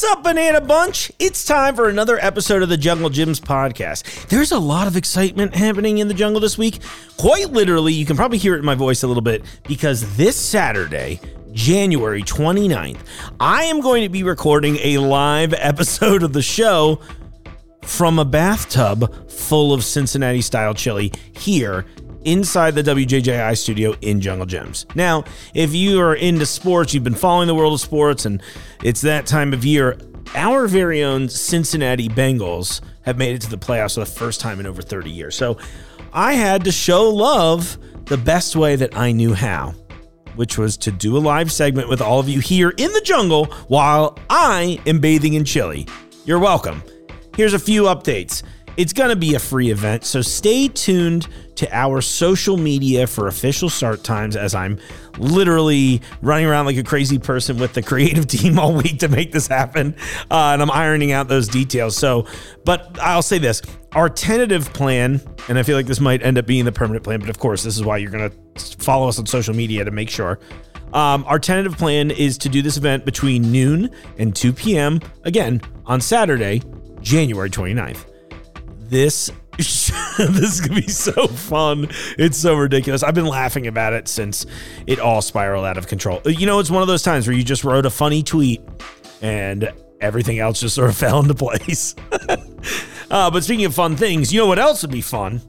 What's up, Banana Bunch? It's time for another episode of the Jungle Gyms podcast. There's a lot of excitement happening in the jungle this week. Quite literally, you can probably hear it in my voice a little bit because this Saturday, January 29th, I am going to be recording a live episode of the show from a bathtub full of Cincinnati-style chili here inside the WJJI studio in Jungle Gyms. Now, if you are into sports, you've been following the world of sports, and it's that time of year, our very own Cincinnati Bengals have made it to the playoffs for the first time in over 30 years. So I had to show love the best way that I knew how, which was to do a live segment with all of you here in the jungle while I am bathing in chili. You're welcome. Here's a few updates. It's going to be a free event, so stay tuned to our social media for official start times as I'm literally running around like a crazy person with the creative team all week to make this happen, and I'm ironing out those details. So, but I'll say this. Our tentative plan, and I feel like this might end up being the permanent plan, but of course, this is why you're going to follow us on social media to make sure. Our tentative plan is to do this event between noon and 2 p.m., again, on Saturday, January 29th. This is going to be so fun. It's so ridiculous. I've been laughing about it since it all spiraled out of control. You know, it's one of those times where you just wrote a funny tweet and everything else just sort of fell into place. But speaking of fun things, you know what else would be fun?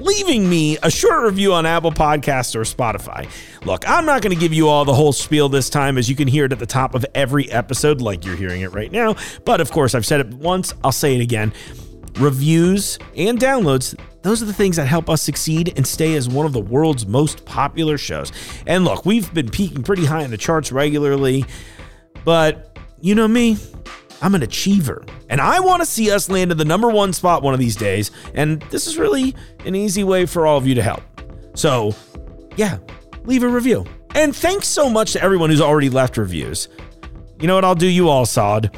Leaving me a short review on Apple Podcasts or Spotify. Look, I'm not going to give you all the whole spiel this time, as you can hear it at the top of every episode like you're hearing it right now. But of course, I've said it once. I'll say it again. Reviews and downloads, those are the things that help us succeed and stay as one of the world's most popular shows. And look, we've been peaking pretty high in the charts regularly, but you know me, I'm an achiever, and I want to see us land in the number one spot one of these days, and this is really an easy way for all of you to help. So yeah, leave a review. And thanks so much to everyone who's already left reviews. You know what? I'll do you all solid.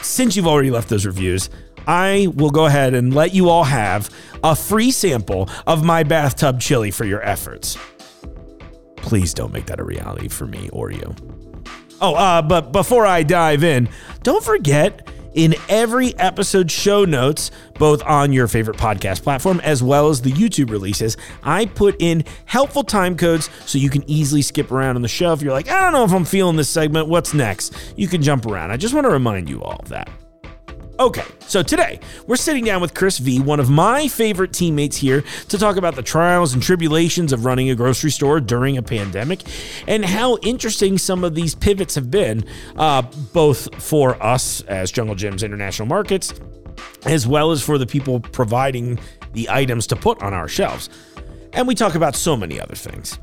Since you've already left those reviews, I will go ahead and let you all have a free sample of my bathtub chili for your efforts. Please don't make that a reality for me or you. But before I dive in, don't forget, in every episode show notes, both on your favorite podcast platform as well as the YouTube releases, I put in helpful time codes so you can easily skip around on the show. If you're like, I don't know if I'm feeling this segment, what's next? You can jump around. I just want to remind you all of that. Okay, so today we're sitting down with Chris V, one of my favorite teammates here, to talk about the trials and tribulations of running a grocery store during a pandemic and how interesting some of these pivots have been, both for us as Jungle Gyms International Markets, as well as for the people providing the items to put on our shelves. And we talk about so many other things.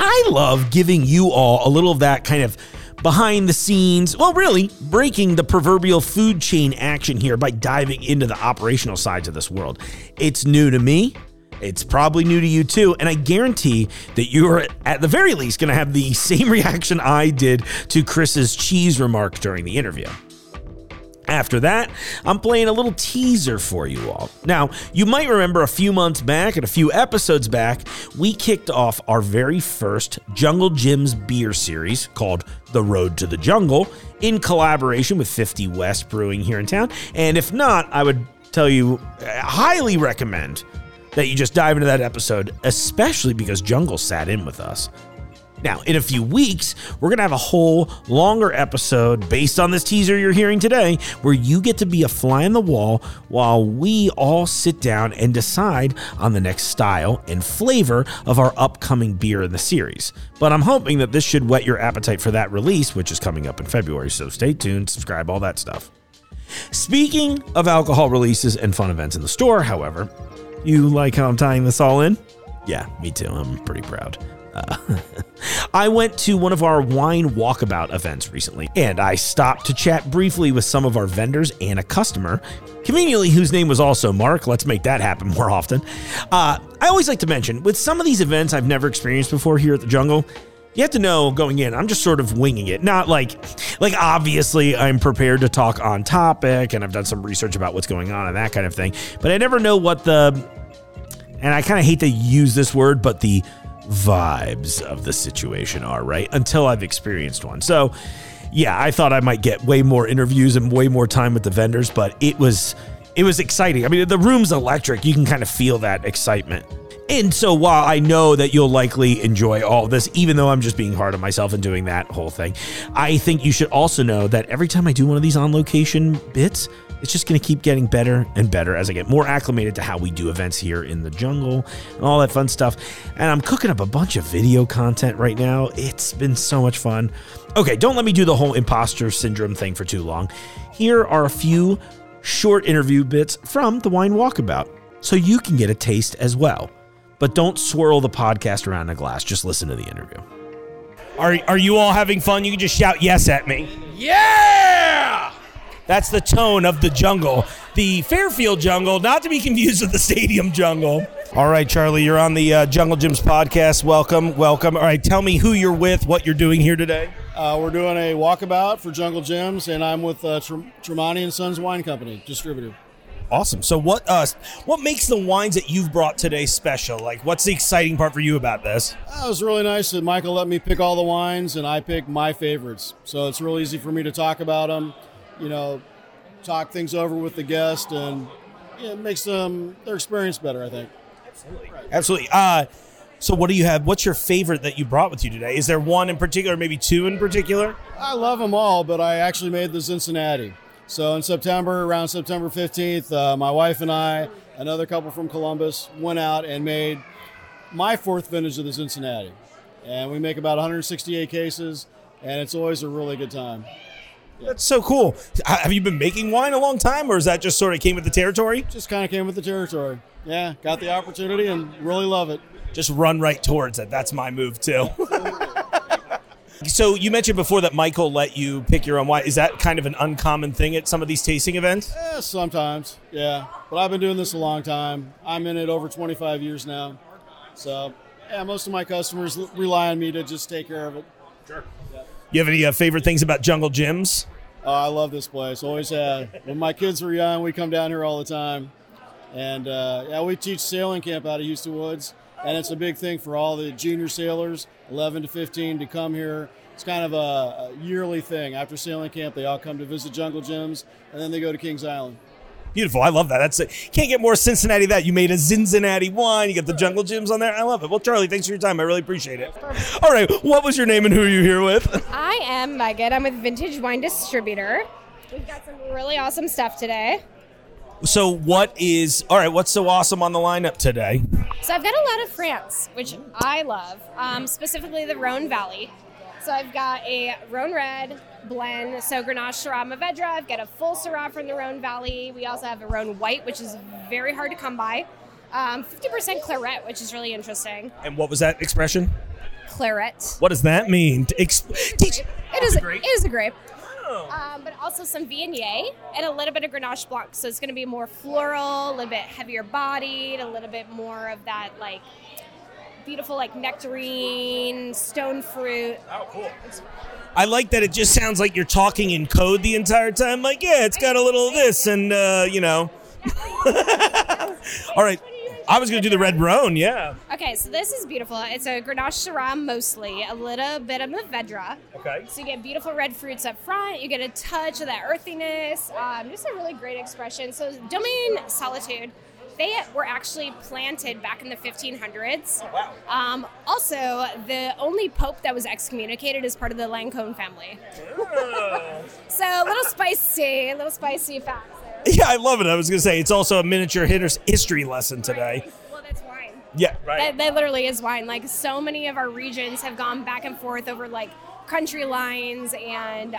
I love giving you all a little of that kind of behind the scenes, well, really breaking the proverbial food chain action here by diving into the operational sides of this world. It's new to me. It's probably new to you too. And I guarantee that you're at the very least going to have the same reaction I did to Chris's cheese remark during the interview. After that, I'm playing a little teaser for you all. Now, you might remember a few months back and a few episodes back, we kicked off our very first Jungle Gyms beer series called The Road to the Jungle in collaboration with 50 West Brewing here in town. And if not, I would tell you, I highly recommend that you just dive into that episode, especially because Jungle sat in with us. Now, in a few weeks, we're going to have a whole longer episode based on this teaser you're hearing today, where you get to be a fly on the wall while we all sit down and decide on the next style and flavor of our upcoming beer in the series. But I'm hoping that this should whet your appetite for that release, which is coming up in February. So stay tuned, subscribe, all that stuff. Speaking of alcohol releases and fun events in the store, however, you like how I'm tying this all in? Yeah, me too. I'm pretty proud. I went to one of our wine walkabout events recently, and I stopped to chat briefly with some of our vendors and a customer, conveniently whose name was also Mark. Let's make that happen more often. I always like to mention, with some of these events I've never experienced before here at the Jungle, you have to know going in, I'm just sort of winging it. Not like obviously I'm prepared to talk on topic, and I've done some research about what's going on and that kind of thing, but I never know what the, and I kind of hate to use this word, but the vibes of the situation are, right? Until I've experienced one. So yeah, I thought I might get way more interviews and way more time with the vendors, but it was exciting. I mean, the room's electric. You can kind of feel that excitement. And so while I know that you'll likely enjoy all of this, even though I'm just being hard on myself and doing that whole thing, I think you should also know that every time I do one of these on location bits, it's just going to keep getting better and better as I get more acclimated to how we do events here in the jungle and all that fun stuff. And I'm cooking up a bunch of video content right now. It's been so much fun. Okay, don't let me do the whole imposter syndrome thing for too long. Here are a few short interview bits from the Wine Walkabout so you can get a taste as well. But don't swirl the podcast around a glass. Just listen to the interview. Are you all having fun? You can just shout yes at me. Yeah! That's the tone of the jungle. The Fairfield jungle, not to be confused with the stadium jungle. All right, Charlie, you're on the Jungle Gyms podcast. Welcome, welcome. All right, tell me who you're with, what you're doing here today. We're doing a walkabout for Jungle Gyms, and I'm with Tremonti & Sons Wine Company, distributor. Awesome. So what makes the wines that you've brought today special? Like, what's the exciting part for you about this? It was really nice that Michael let me pick all the wines, and I pick my favorites. So it's real easy for me to talk about them, you know, talk things over with the guest, and it makes their experience better, I think. Absolutely. Right. Absolutely. So what do you have? What's your favorite that you brought with you today? Is there one in particular, maybe two in particular? I love them all, but I actually made the Cincinnati. So in September, around September 15th, my wife and I, another couple from Columbus, went out and made my fourth vintage of the Cincinnati. And we make about 168 cases, and it's always a really good time. Yeah. That's so cool. Have you been making wine a long time, or is that just sort of came with the territory? Just kind of came with the territory. Yeah, got the opportunity and really love it. Just run right towards it. That's my move, too. So you mentioned before that Michael let you pick your own wine. Is that kind of an uncommon thing at some of these tasting events? Yeah, sometimes, yeah. But I've been doing this a long time. I'm in it over 25 years now. So, yeah, most of my customers rely on me to just take care of it. Sure. Yeah. You have any favorite things about Jungle Gyms? I love this place. Always have. When my kids were young, we come down here all the time. And, yeah, we teach sailing camp out of Houston Woods. And it's a big thing for all the junior sailors, 11 to 15, to come here. It's kind of a yearly thing. After sailing camp, they all come to visit Jungle Gyms, and then they go to Kings Island. Beautiful. I love that. That's it. Can't get more Cincinnati than that. You made a Zinzinnati wine. You got the Jungle Gyms on there. I love it. Well, Charlie, thanks for your time. I really appreciate it. All right. What was your name and who are you here with? I am Megan. I'm with Vintage Wine Distributor. We've got some really awesome stuff today. So what's so awesome on the lineup today? So I've got a lot of France, which I love, specifically the Rhone Valley. So I've got a Rhone Red blend, so Grenache, Syrah, Mourvedre. I've got a full Syrah from the Rhone Valley. We also have a Rhone White, which is very hard to come by. 50% Claret, which is really interesting. And what was that expression? Claret. What does that mean? It is a grape. But also some Viognier and a little bit of Grenache Blanc. So it's going to be more floral, a little bit heavier bodied, a little bit more of that like beautiful like nectarine, stone fruit. Oh, cool. I like that it just sounds like you're talking in code the entire time. Like, yeah, it's got a little of this and, you know. All right. I was going to do the Red Rhone, yeah. Okay, so this is beautiful. It's a Grenache Syrah mostly, a little bit of Mourvedre. Okay. So you get beautiful red fruits up front. You get a touch of that earthiness. Just a really great expression. So Domaine Solitude, they were actually planted back in the 1500s. Oh, wow. Also, the only pope that was excommunicated is part of the Lancôme family. Yeah. So a little spicy fact. Yeah, I love it. I was going to say, it's also a miniature hitter's history lesson today. Right. Well, that's wine. Yeah, right. That literally is wine. Like, so many of our regions have gone back and forth over, like, country lines. And,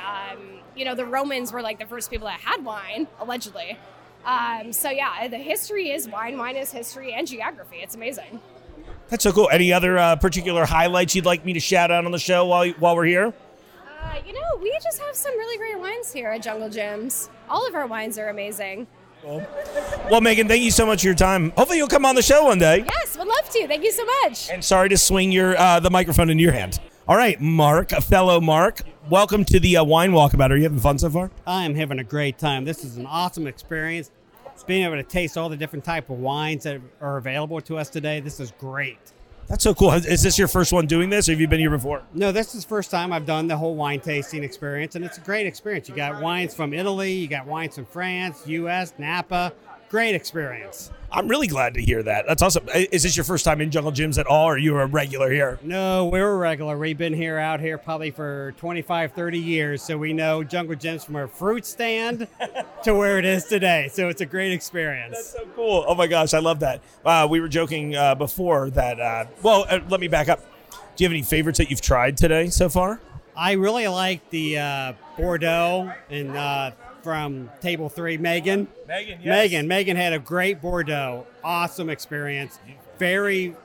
you know, the Romans were, like, the first people that had wine, allegedly. So, yeah, the history is wine. Wine is history and geography. It's amazing. That's so cool. Any other particular highlights you'd like me to shout out on the show while we're here? You know, we just have some really great wines here at Jungle Gyms. All of our wines are amazing. Cool. Well, Megan, thank you so much for your time. Hopefully you'll come on the show one day. Yes, would love to. Thank you so much. And sorry to swing the microphone into your hand. All right, Mark, a fellow Mark, welcome to the Wine Walkabout. Are you having fun so far? I am having a great time. This is an awesome experience. Being able to taste all the different type of wines that are available to us today, this is great. That's so cool. Is this your first one doing this, or have you been here before? No, this is the first time I've done the whole wine tasting experience, and it's a great experience. You got wines from Italy, you got wines from France, U.S., Napa. Great experience. I'm really glad to hear that. That's awesome. Is this your first time in Jungle Gyms at all, or you were a regular here? No, we're a regular. We've been here out here probably for 25, 30 years, so we know Jungle Gyms from our fruit stand to where it is today. So it's a great experience. That's so cool. Oh, my gosh. I love that. We were joking before that. Let me back up. Do you have any favorites that you've tried today so far? I really like the Bordeaux and from Table 3, Megan. Megan, yes. Megan had a great Bordeaux. Awesome experience. Very,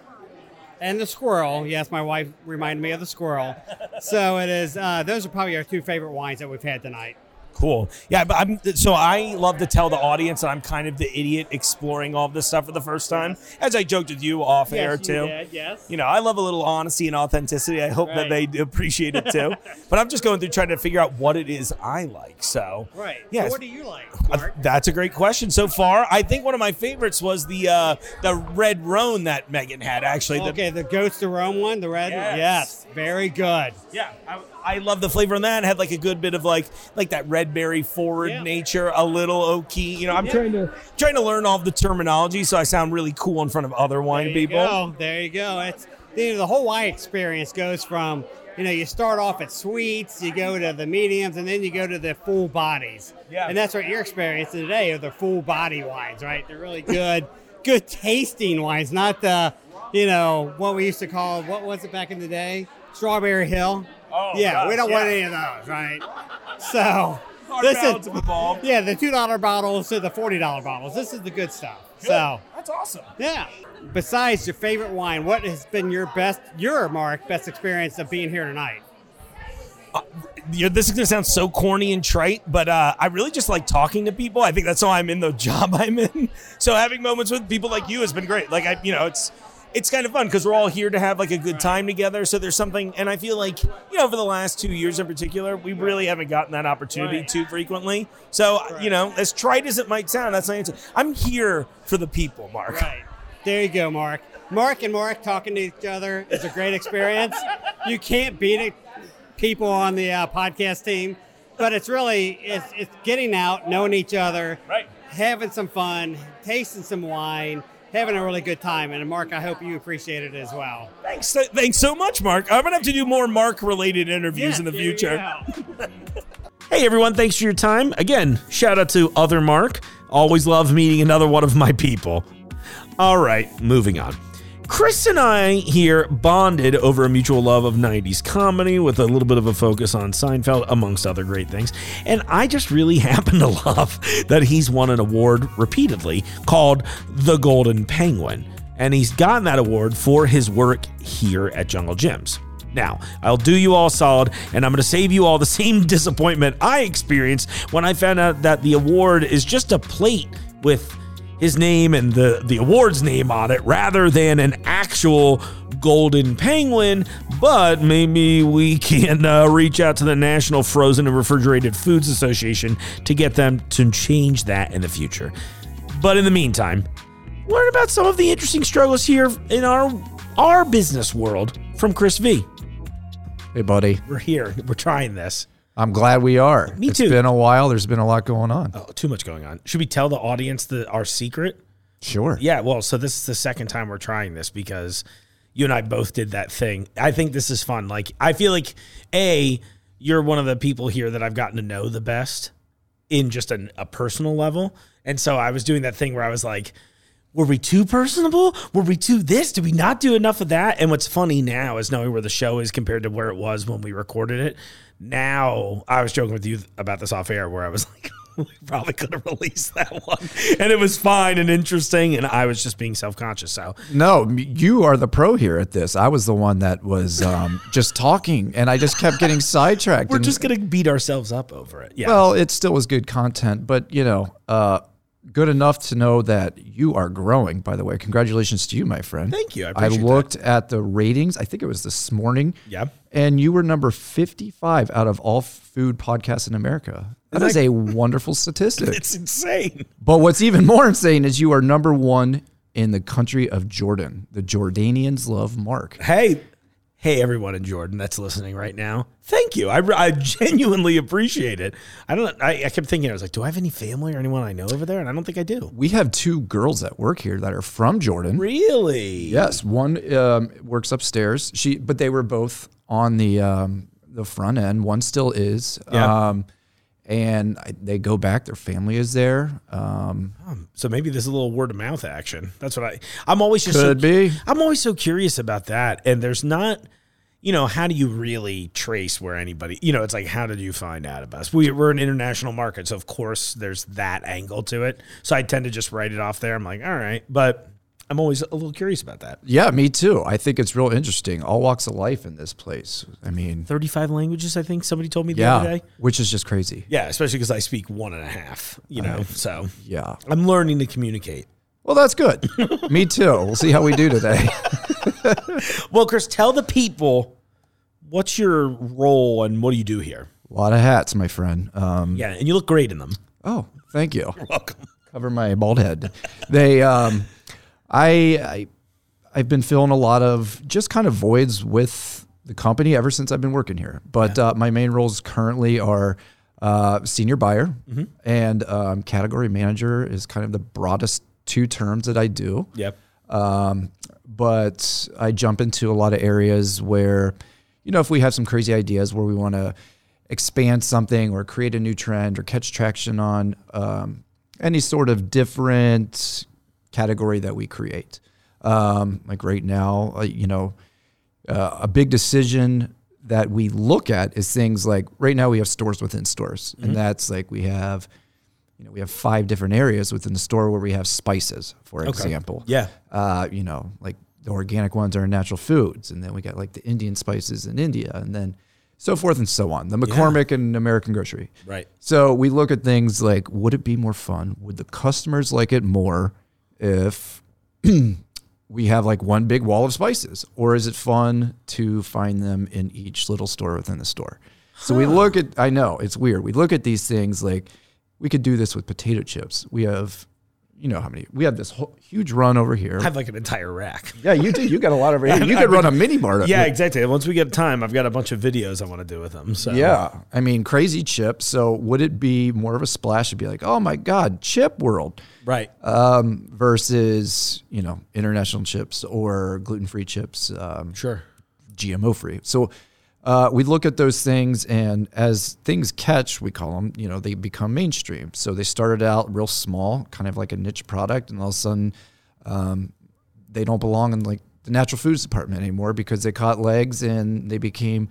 and the squirrel. Yes, my wife reminded me of the squirrel. So it is, those are probably our two favorite wines that we've had tonight. Cool. Yeah, but I love to tell the audience that I'm kind of the idiot exploring all of this stuff for the first time. As I joked with you off air, too. Did, yes. You know, I love a little honesty and authenticity. I hope that they appreciate it, too. But I'm just going through trying to figure out what it is I like. So, right. Yeah. So what do you like, Mark? That's a great question. So far, I think one of my favorites was the red Rhone that Megan had, actually. Okay, the Ghost of Rhone one, the red. Yes. Very good. Yeah. I love the flavor on that. It had like a good bit of like that red berry forward nature, a little oaky. You know, I'm trying to learn all of the terminology so I sound really cool in front of other wine people. There you go. It's the whole wine experience goes from, you know, you start off at sweets, you go to the mediums, and then you go to the full bodies. Yeah. And that's what you're experiencing today are the full body wines, right? They're really good, good tasting wines, not the, you know, what we used to call, what was it back in the day? Strawberry Hill. Oh, yeah, we don't want any of those, right? So this is the $2 bottles to the $40 bottles. This is the good stuff. Good. So that's awesome. Yeah. Besides your favorite wine, what has been your best experience of being here tonight? This is going to sound so corny and trite, but I really just like talking to people. I think that's why I'm in the job I'm in. So having moments with people like you has been great. Like It's kind of fun because we're all here to have like a good time together. So there's something, and I feel like, you know, for the last 2 years in particular, we really haven't gotten that opportunity too frequently. So, you know, as trite as it might sound, that's my answer. I'm here for the people, Mark. Right. There you go, Mark. Mark and Mark talking to each other is a great experience. You can't beat it, people on the podcast team, but it's really, it's getting out, knowing each other, having some fun, tasting some wine. Having a really good time, and Mark, I hope you appreciate it as well. Thanks so much, Mark. I'm gonna have to do more Mark-related interviews in the future. Hey, everyone, thanks for your time. Again, shout out to Other Mark. Always love meeting another one of my people. All right, moving on. Chris and I here bonded over a mutual love of 90s comedy with a little bit of a focus on Seinfeld, amongst other great things. And I just really happen to love that he's won an award repeatedly called the Golden Penguin. And he's gotten that award for his work here at Jungle Gyms. Now, I'll do you all solid, and I'm going to save you all the same disappointment I experienced when I found out that the award is just a plate with his name and the award's name on it rather than an actual golden penguin. But maybe we can reach out to the National Frozen and Refrigerated Foods Association to get them to change that in the future. But in the meantime, learn about some of the interesting struggles here in our business world from Chris V. Hey, buddy. We're here. We're trying this. I'm glad we are. Me too. It's been a while. There's been a lot going on. Oh, too much going on. Should we tell the audience our secret? Sure. Yeah, well, so this is the second time we're trying this because you and I both did that thing. I think this is fun. Like, I feel like, A, you're one of the people here that I've gotten to know the best in just a personal level. And so I was doing that thing where I was like, were we too personable? Were we too this? Did we not do enough of that? And what's funny now is knowing where the show is compared to where it was when we recorded it. Now, I was joking with you about this off air where I was like, we probably could have released that one. And it was fine and interesting, and I was just being self-conscious. So no, you are the pro here at this. I was the one that was just talking, and I just kept getting sidetracked. We're just going to beat ourselves up over it. Yeah. Well, it still was good content, but, you know, good enough to know that you are growing, by the way. Congratulations to you, my friend. Thank you. I looked at the ratings. I think it was this morning. Yeah. And you were number 55 out of all food podcasts in America. That is a wonderful statistic. It's insane. But what's even more insane is you are number one in the country of Jordan. The Jordanians love Mark. Hey, everyone in Jordan that's listening right now, thank you. I genuinely appreciate it. I kept thinking, I was like, do I have any family or anyone I know over there? And I don't think I do. We have two girls that work here that are from Jordan. Really? Yes. One works upstairs. But they were both on the front end. One still is. Yeah. And they go back. Their family is there. So maybe there's a little word of mouth action. That's what I'm always just could be. I'm always so curious about that. And there's not, how do you really trace where anybody? It's like, how did you find out about us? We're an international market, so of course there's that angle to it. So I tend to just write it off there. I'm like, all right, but I'm always a little curious about that. Yeah, me too. I think it's real interesting. All walks of life in this place. 35 languages, I think somebody told me the other day. Which is just crazy. Yeah, especially because I speak 1.5, so. Yeah. I'm learning to communicate. Well, that's good. Me too. We'll see how we do today. Well, Chris, tell the people, what's your role and what do you do here? A lot of hats, my friend. Yeah, and you look great in them. Oh, thank you. You're welcome. Cover my bald head. I've been filling a lot of just kind of voids with the company ever since I've been working here. But my main roles currently are senior buyer and category manager is kind of the broadest two terms that I do. Yep. But I jump into a lot of areas where, if we have some crazy ideas where we want to expand something or create a new trend or catch traction on any sort of different category that we create. Like right now, a big decision that we look at is things like right now we have stores within stores. Mm-hmm. And that's like we have 5 different areas within the store where we have spices, for example. Yeah. Like the organic ones are natural foods. And then we got like the Indian spices in India and then so forth and so on. The McCormick and American Grocery. Right. So we look at things like, would it be more fun? Would the customers like it more if we have like one big wall of spices, or is it fun to find them in each little store within the store? So we look at, I know it's weird. We look at these things like we could do this with potato chips. We have, we have this whole huge run over here. I have like an entire rack. Yeah, you do. You got a lot over here. You could run a mini mart. Yeah, exactly. Once we get time, I've got a bunch of videos I want to do with them. So yeah, crazy chips. So would it be more of a splash? It'd be like, oh my God, chip world. Right. Versus, international chips or gluten-free chips. Sure. GMO-free. So we look at those things, and as things catch, we call them, they become mainstream. So they started out real small, kind of like a niche product, and all of a sudden they don't belong in like the natural foods department anymore because they caught legs and they became,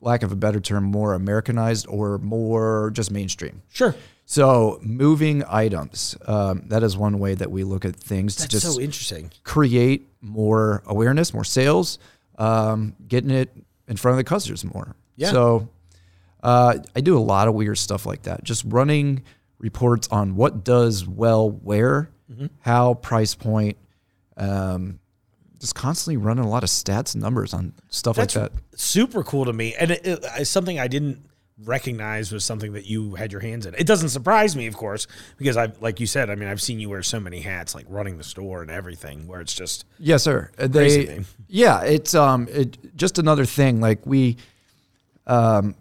lack of a better term, more Americanized or more just mainstream. Sure. So moving items, that is one way that we look at things. That's to just so interesting. Create more awareness, more sales, getting it in front of the customers more. Yeah. So I do a lot of weird stuff like that. Just running reports on what does well where, how, price point, just constantly running a lot of stats and numbers on stuff like that. Super cool to me. And it's something I didn't recognize was something that you had your hands in. It doesn't surprise me, of course, because like you said, I've seen you wear so many hats, like running the store and everything, where it's just yes, sir. Crazy thing. Yeah, it's just another thing. Like I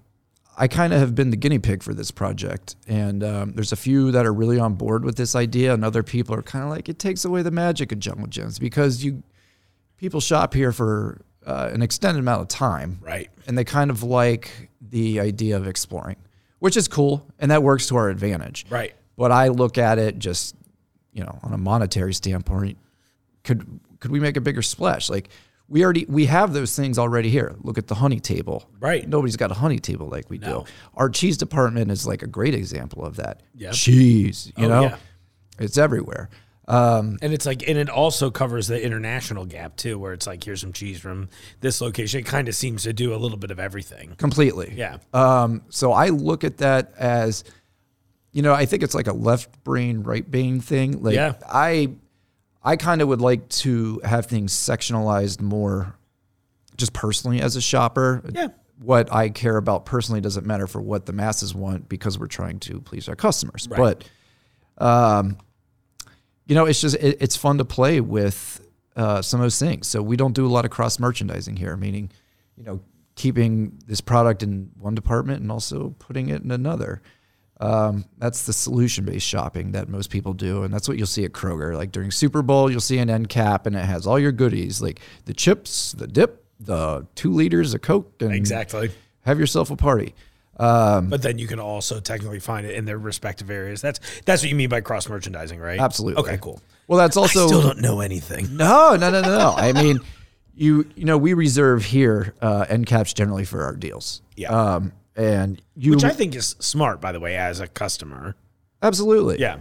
kind of have been the guinea pig for this project, and there's a few that are really on board with this idea, and other people are kind of like, it takes away the magic of Jungle Gyms because people shop here for an extended amount of time, right? And they kind of like the idea of exploring, which is cool, and that works to our advantage. Right. But I look at it just, on a monetary standpoint, could we make a bigger splash? Like we have those things already here. Look at the honey table. Right. Nobody's got a honey table like we do. Our cheese department is like a great example of that. Yep. Cheese, yeah. It's everywhere. And it's like, and it also covers the international gap too, where it's like, here's some cheese from this location. It kind of seems to do a little bit of everything. Completely. Yeah. So I look at that as, I think it's like a left brain, right brain thing. Like I kind of would like to have things sectionalized more just personally as a shopper. Yeah. What I care about personally doesn't matter for what the masses want because we're trying to please our customers. Right. But, you know, it's just, it's fun to play with some of those things. So we don't do a lot of cross merchandising here, meaning, you know, keeping this product in one department and also putting it in another. That's the solution-based shopping that most people do, and that's what you'll see at Kroger. Like during Super Bowl, you'll see an end cap, and it has all your goodies, like the chips, the dip, the 2 liters of Coke. And exactly. Have yourself a party. But then you can also technically find it in their respective areas. That's what you mean by cross-merchandising, right? Absolutely. Okay, cool. Well, that's also... I still don't know anything. No. I mean... You know, we reserve here end caps generally for our deals. Yeah. And you, which I think is smart, by the way, as a customer. Absolutely. Yeah.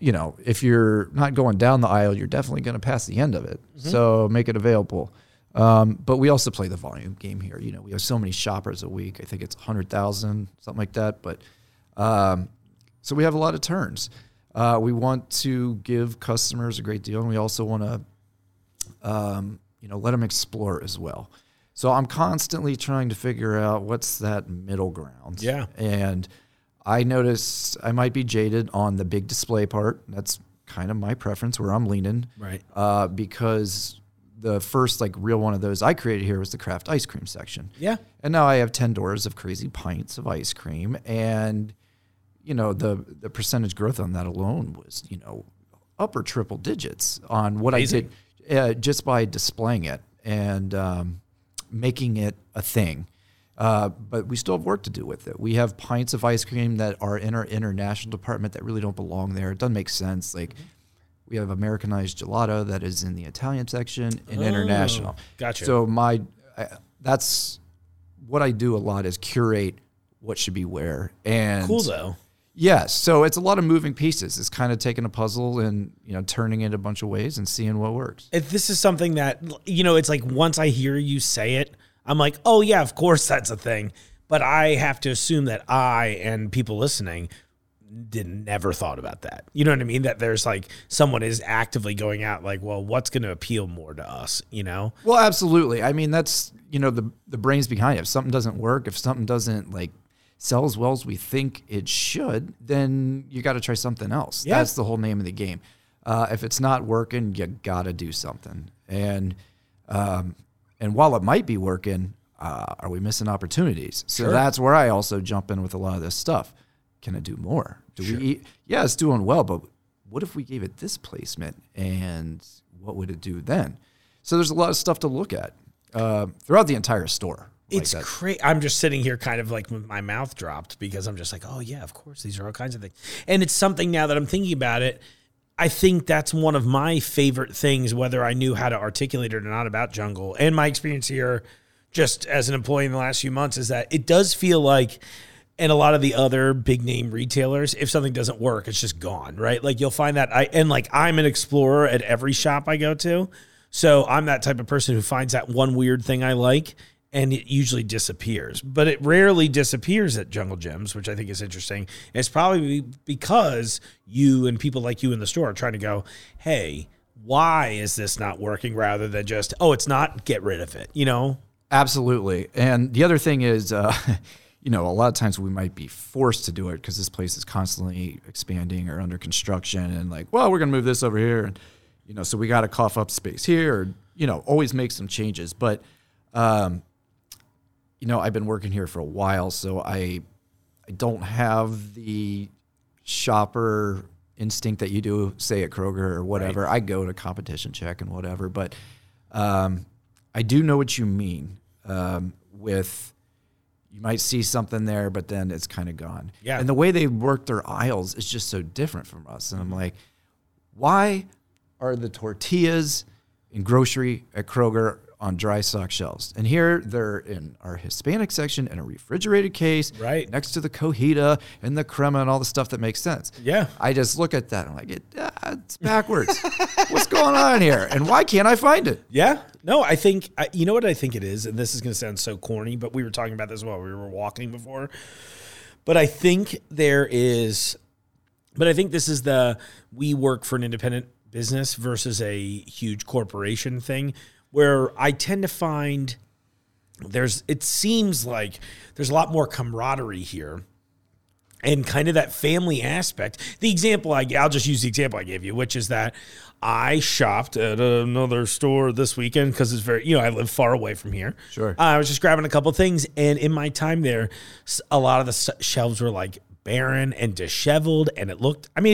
You know, if you're not going down the aisle, you're definitely going to pass the end of it. Mm-hmm. So make it available. But we also play the volume game here. You know, we have so many shoppers a week. I think it's 100,000, something like that. But so we have a lot of turns. We want to give customers a great deal, and we also want to, you know, let them explore as well. So I'm constantly trying to figure out what's that middle ground. Yeah. And I notice I might be jaded on the big display part. That's kind of my preference where I'm leaning. Right. Because the first like real one of those I created here was the craft ice cream section. Yeah. And now I have 10 doors of crazy pints of ice cream. And, you know, the percentage growth on that alone was, you know, upper triple digits on what amazing. I did. Just by displaying it and making it a thing. But we still have work to do with it. We have pints of ice cream that are in our international department that really don't belong there. It doesn't make sense. Like we have Americanized gelato that is in the Italian section and international. Gotcha. So that's what I do a lot is curate what should be where. And cool though. Yes, so it's a lot of moving pieces. It's kind of taking a puzzle and, you know, turning it a bunch of ways and seeing what works. If this is something that, you know, it's like once I hear you say it, I'm like, oh, yeah, of course that's a thing. But I have to assume that I and people listening didn't never thought about that. You know what I mean? That there's like someone is actively going out like, well, what's going to appeal more to us, you know? Well, absolutely. I mean, that's, you know, the brains behind it. If something doesn't work, if something doesn't like, sell as well as we think it should, then you got to try something else. Yeah. That's the whole name of the game. If it's not working, you got to do something. And while it might be working, are we missing opportunities? So That's where I also jump in with a lot of this stuff. Can I do more? Yeah, it's doing well, but what if we gave it this placement and what would it do then? So there's a lot of stuff to look at throughout the entire store. It's crazy. I'm just sitting here kind of like with my mouth dropped because I'm just like, oh, yeah, of course. These are all kinds of things. And it's something now that I'm thinking about it. I think that's one of my favorite things, whether I knew how to articulate it or not about Jungle. And my experience here just as an employee in the last few months is that it does feel like, and a lot of the other big name retailers, if something doesn't work, it's just gone, right? Like you'll find that. I'm an explorer at every shop I go to. So I'm that type of person who finds that one weird thing I like. And it usually disappears, but it rarely disappears at Jungle Gyms, which I think is interesting. And it's probably because you and people like you in the store are trying to go, hey, why is this not working? Rather than just, oh, it's not, get rid of it, you know? Absolutely. And the other thing is, you know, a lot of times we might be forced to do it because this place is constantly expanding or under construction and like, well, we're going to move this over here. And, you know, so we got to cough up space here, or, you know, always make some changes. But, you know, I've been working here for a while, so I don't have the shopper instinct that you do, say, at Kroger or whatever. Right. I go to competition check and whatever, but I do know what you mean with you might see something there, but then it's kind of gone. Yeah. And the way they work their aisles is just so different from us. And I'm like, why are the tortillas in grocery at Kroger on dry stock shelves? And here they're in our Hispanic section in a refrigerated case, right next to the cojita and the crema and all the stuff that makes sense. Yeah. I just look at that and I'm like, it's backwards. What's going on here? And why can't I find it? Yeah. No, I think, you know what I think it is? And this is going to sound so corny, but we were talking about this while we were walking before. But I think this is we work for an independent business versus a huge corporation thing, where I tend to find it seems like there's a lot more camaraderie here and kind of that family aspect. The example I'll just use the example I gave you, which is that I shopped at another store this weekend because it's very, I live far away from here. Sure. I was just grabbing a couple of things, and in my time there, a lot of the shelves were like barren and disheveled, and it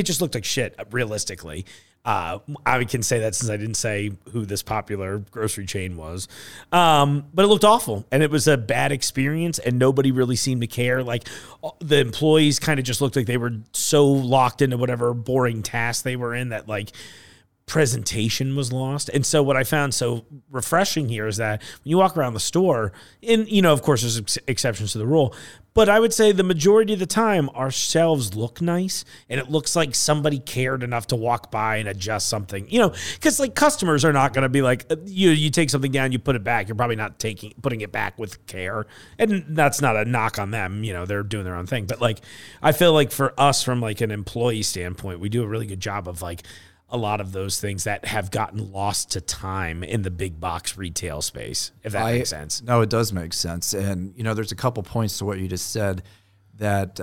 just looked like shit, realistically. I can say that since I didn't say who this popular grocery chain was. But it looked awful, and it was a bad experience, and nobody really seemed to care. Like, the employees kind of just looked like they were so locked into whatever boring task they were in that, like, presentation was lost. And so what I found so refreshing here is that when you walk around the store, and, of course, there's exceptions to the rule, but I would say the majority of the time our shelves look nice, and it looks like somebody cared enough to walk by and adjust something, because like customers are not going to be like, you take something down, you put it back. You're probably not putting it back with care. And that's not a knock on them. They're doing their own thing. But like, I feel like for us, from like an employee standpoint, we do a really good job of like, a lot of those things that have gotten lost to time in the big box retail space, if that makes sense. No, it does make sense. And, there's a couple points to what you just said that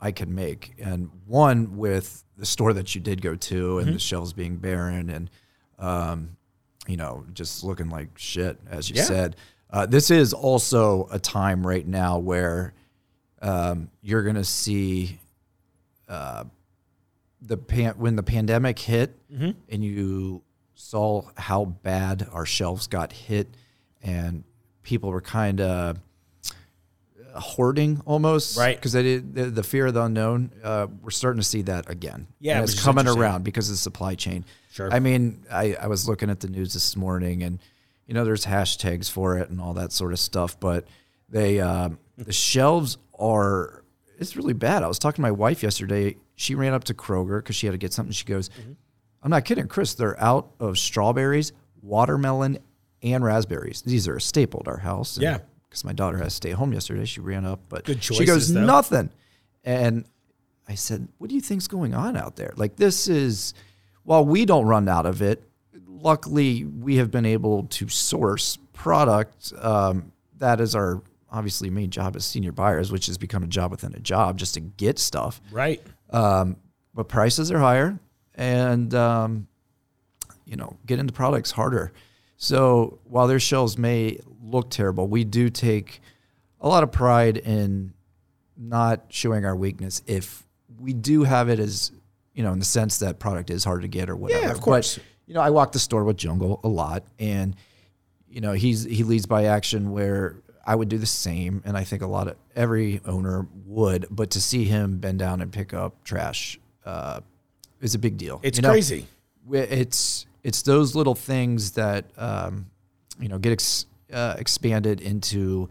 I could make. And one, with the store that you did go to and the shelves being barren and, just looking like shit, as you said. This is also a time right now where you're going to see when the pandemic hit and you saw how bad our shelves got hit, and people were kind of hoarding almost, right? Because the fear of the unknown. We're starting to see that again. Yeah, and it's coming around because of the supply chain. Sure. I mean, I was looking at the news this morning, and there's hashtags for it and all that sort of stuff, but they the shelves are. It's really bad. I was talking to my wife yesterday. She ran up to Kroger because she had to get something. She goes, I'm not kidding, Chris, they're out of strawberries, watermelon, and raspberries. These are a staple at our house. Yeah. Because my daughter has to stay home yesterday. She ran up, but good choices, she goes, though. Nothing. And I said, what do you think's going on out there? Like, this is, while we don't run out of it, luckily we have been able to source product. That is our obviously main job as senior buyers, which has become a job within a job, just to get stuff. Right. But prices are higher, and, getting the products harder. So while their shelves may look terrible, we do take a lot of pride in not showing our weakness. If we do have it, as, in the sense that product is hard to get or whatever. Yeah, of course. But, I walk the store with Jungle a lot, and, he leads by action, where I would do the same, and I think every owner would, but to see him bend down and pick up trash is a big deal. It's crazy. It's those little things that, get expanded into,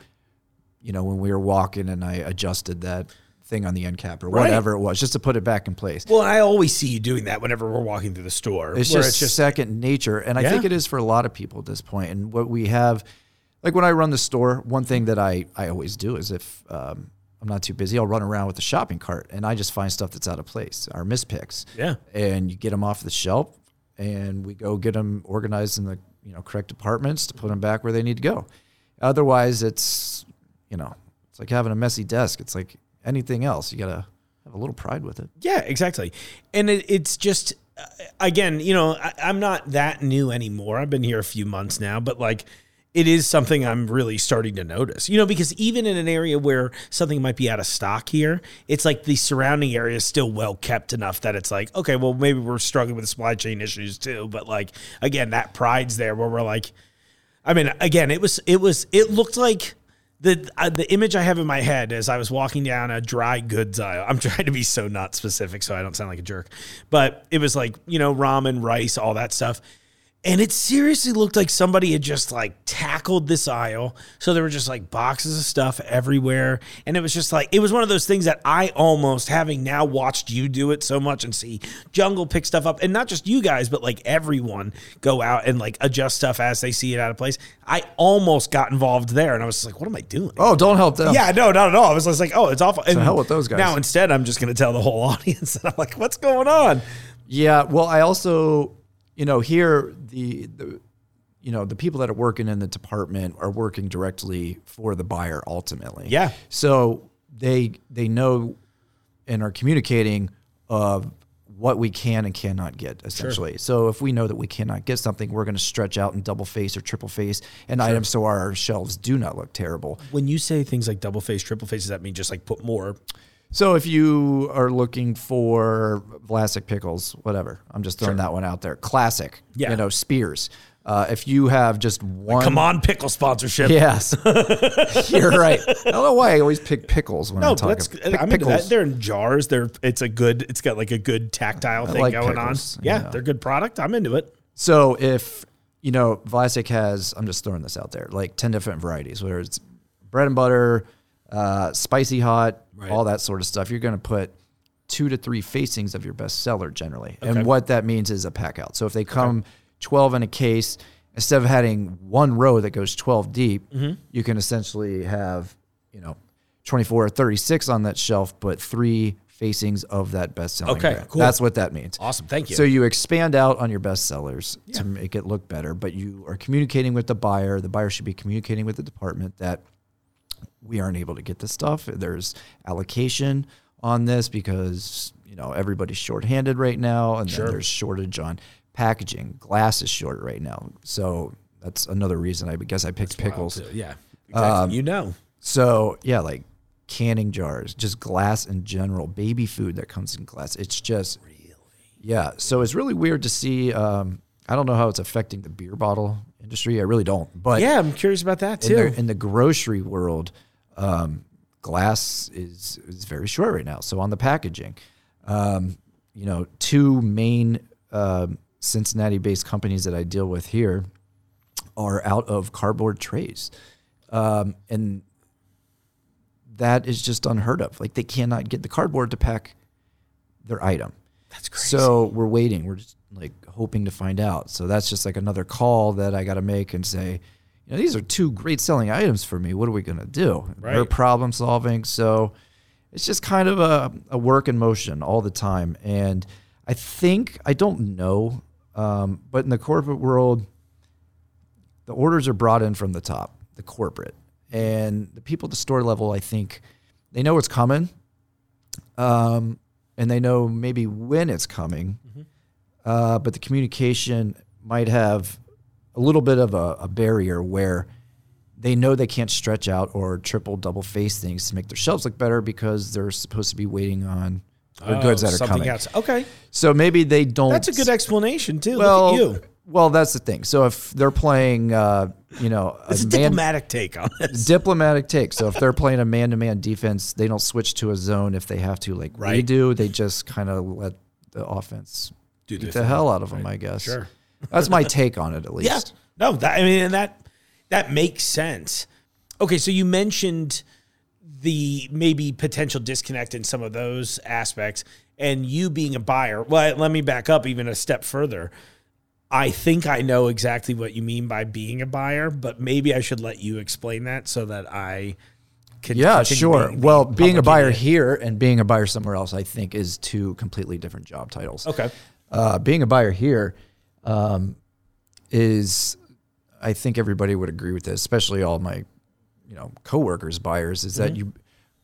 when we were walking and I adjusted that thing on the end cap or whatever it was, just to put it back in place. Well, I always see you doing that whenever we're walking through the store. It's just second nature, and I think it is for a lot of people at this point. And what we have... Like, when I run the store, one thing that I always do is, if I'm not too busy, I'll run around with the shopping cart, and I just find stuff that's out of place, our mispicks. Yeah. And you get them off the shelf, and we go get them organized in the correct departments to put them back where they need to go. Otherwise, it's, it's like having a messy desk. It's like anything else. You got to have a little pride with it. Yeah, exactly. And it's just, again, I'm not that new anymore. I've been here a few months now, but like, it is something I'm really starting to notice, because even in an area where something might be out of stock here, it's like the surrounding area is still well kept enough that it's like, okay, well, maybe we're struggling with supply chain issues too. But like, again, that pride's there, where we're like, I mean, again, it looked like the image I have in my head as I was walking down a dry goods aisle. I'm trying to be so not specific so I don't sound like a jerk, but it was like, ramen, rice, all that stuff. And it seriously looked like somebody had just like tackled this aisle. So there were just like boxes of stuff everywhere. And it was just like, it was one of those things that I almost, having now watched you do it so much and see Jungle pick stuff up, and not just you guys, but like everyone go out and like adjust stuff as they see it out of place. I almost got involved there, and I was just like, what am I doing? Oh, don't help them. Yeah, no, not at all. I was just like, oh, it's awful. And so hell with those guys. Now instead, I'm just going to tell the whole audience that I'm like, what's going on? Yeah. Well, I also... here the people that are working in the department are working directly for the buyer ultimately. Yeah. So they know and are communicating of what we can and cannot get, essentially. Sure. So if we know that we cannot get something, we're going to stretch out and double face or triple face an item so our shelves do not look terrible. When you say things like double face, triple face, does that mean just like put more? So if you are looking for Vlasic pickles, whatever, I'm just throwing that one out there. Classic, you know, spears. If you have just one... Like, come on, pickle sponsorship. Yes. You're right. I don't know why I always pick pickles when I talk about pickles. I'm into that. They're in jars. It's got like a good tactile thing like going pickles. On. Yeah, they're good product. I'm into it. So if, you know, Vlasic has, I'm just throwing this out there, like 10 different varieties, whether it's bread and butter, spicy hot, all that sort of stuff, you're going to put 2 to 3 facings of your best seller generally. Okay. And what that means is a pack out. So if they come... 12 in a case, instead of having one row that goes 12 deep, you can essentially have, you know, 24 or 36 on that shelf, but 3 facings of that best-selling brand. Cool. That's what that means. Awesome. Thank you. So you expand out on your best sellers to make it look better, but you are communicating with the buyer. The buyer should be communicating with the department that we aren't able to get this stuff. There's allocation on this because, you know, everybody's shorthanded right now, and then there's shortage on packaging. Glass is short right now. So that's another reason I guess I picked pickles. Yeah. Exactly. So yeah, like canning jars, just glass in general, baby food that comes in glass. It's just really, so it's really weird to see. I don't know how it's affecting the beer bottle industry. I really don't, but yeah, I'm curious about that too. In the grocery world, glass is very short right now. So on the packaging, you know, two main, Cincinnati-based companies that I deal with here are out of cardboard trays. And that is just unheard of. Like, they cannot get the cardboard to pack their item. That's crazy. So we're waiting. We're just, like, hoping to find out. So that's just, like, another call that I got to make and say, you know, these are 2 great selling items for me. What are we going to do? Right. They're problem solving. So it's just kind of a work in motion all the time. And I think, I don't know, but in the corporate world, the orders are brought in from the top, the corporate. And the people at the store level, I think, they know what's coming, and they know maybe when it's coming, but the communication might have a little bit of a barrier where they know they can't stretch out or triple, double face things to make their shelves look better because they're supposed to be waiting on goods that are coming. Else. Okay. So maybe they don't. That's a good explanation too. Well, look at you. Well, that's the thing. So if they're playing, you know, it's a diplomatic take on this. Diplomatic take. So if they're playing a man-to-man defense, they don't switch to a zone if they have to. Like we do, they just kind of let the offense beat the hell out of them. I guess. Sure. That's my take on it, at least. Yeah. No, I mean, and that makes sense. Okay, so you mentioned the maybe potential disconnect in some of those aspects and you being a buyer. Well, let me back up even a step further. I think I know exactly what you mean by being a buyer, but maybe I should let you explain that so that I can. Yeah, sure. Well, being a buyer here and being a buyer somewhere else, I think, is 2 completely different job titles. Okay. Being a buyer here is, I think everybody would agree with this, especially all my, you know, coworkers, buyers, is that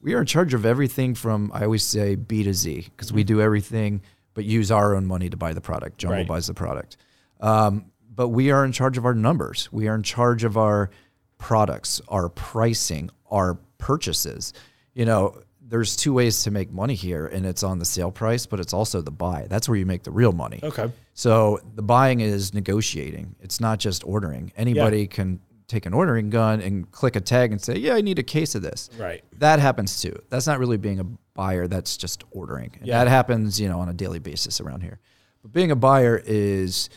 we are in charge of everything from, I always say, B to Z, because we do everything but use our own money to buy the product. Jumbo buys the product. But we are in charge of our numbers. We are in charge of our products, our pricing, our purchases. You know, there's 2 ways to make money here, and it's on the sale price, but it's also the buy. That's where you make the real money. Okay. So the buying is negotiating. It's not just ordering. Anybody can take an ordering gun and click a tag and say, yeah, I need a case of this. Right. That happens too. That's not really being a buyer. That's just ordering. And that happens, you know, on a daily basis around here. But being a buyer is,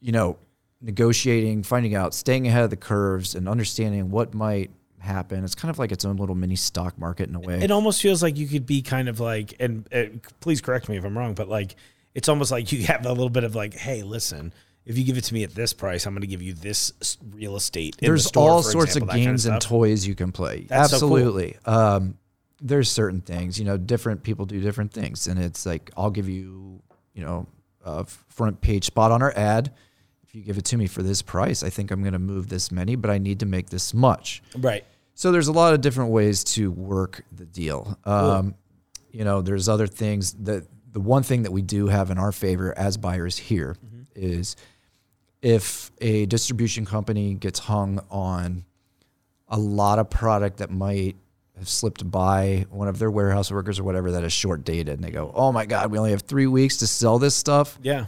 you know, negotiating, finding out, staying ahead of the curves and understanding what might happen. It's kind of like its own little mini stock market in a way. It almost feels like you could be kind of like, and please correct me if I'm wrong, but like, it's almost like you have a little bit of like, hey, listen, if you give it to me at this price, I'm going to give you this real estate. There's the store, all sorts of games kind of and toys you can play. That's absolutely. So cool. There's certain things, you know, different people do different things. And it's like, I'll give you, you know, a front page spot on our ad. If you give it to me for this price, I think I'm going to move this many, but I need to make this much. Right. So there's a lot of different ways to work the deal. Cool. you know, there's other things that the one thing that we do have in our favor as buyers here mm-hmm. is if a distribution company gets hung on a lot of product that might have slipped by one of their warehouse workers or whatever that is short dated, and they go, oh my God, we only have 3 weeks to sell this stuff. Yeah.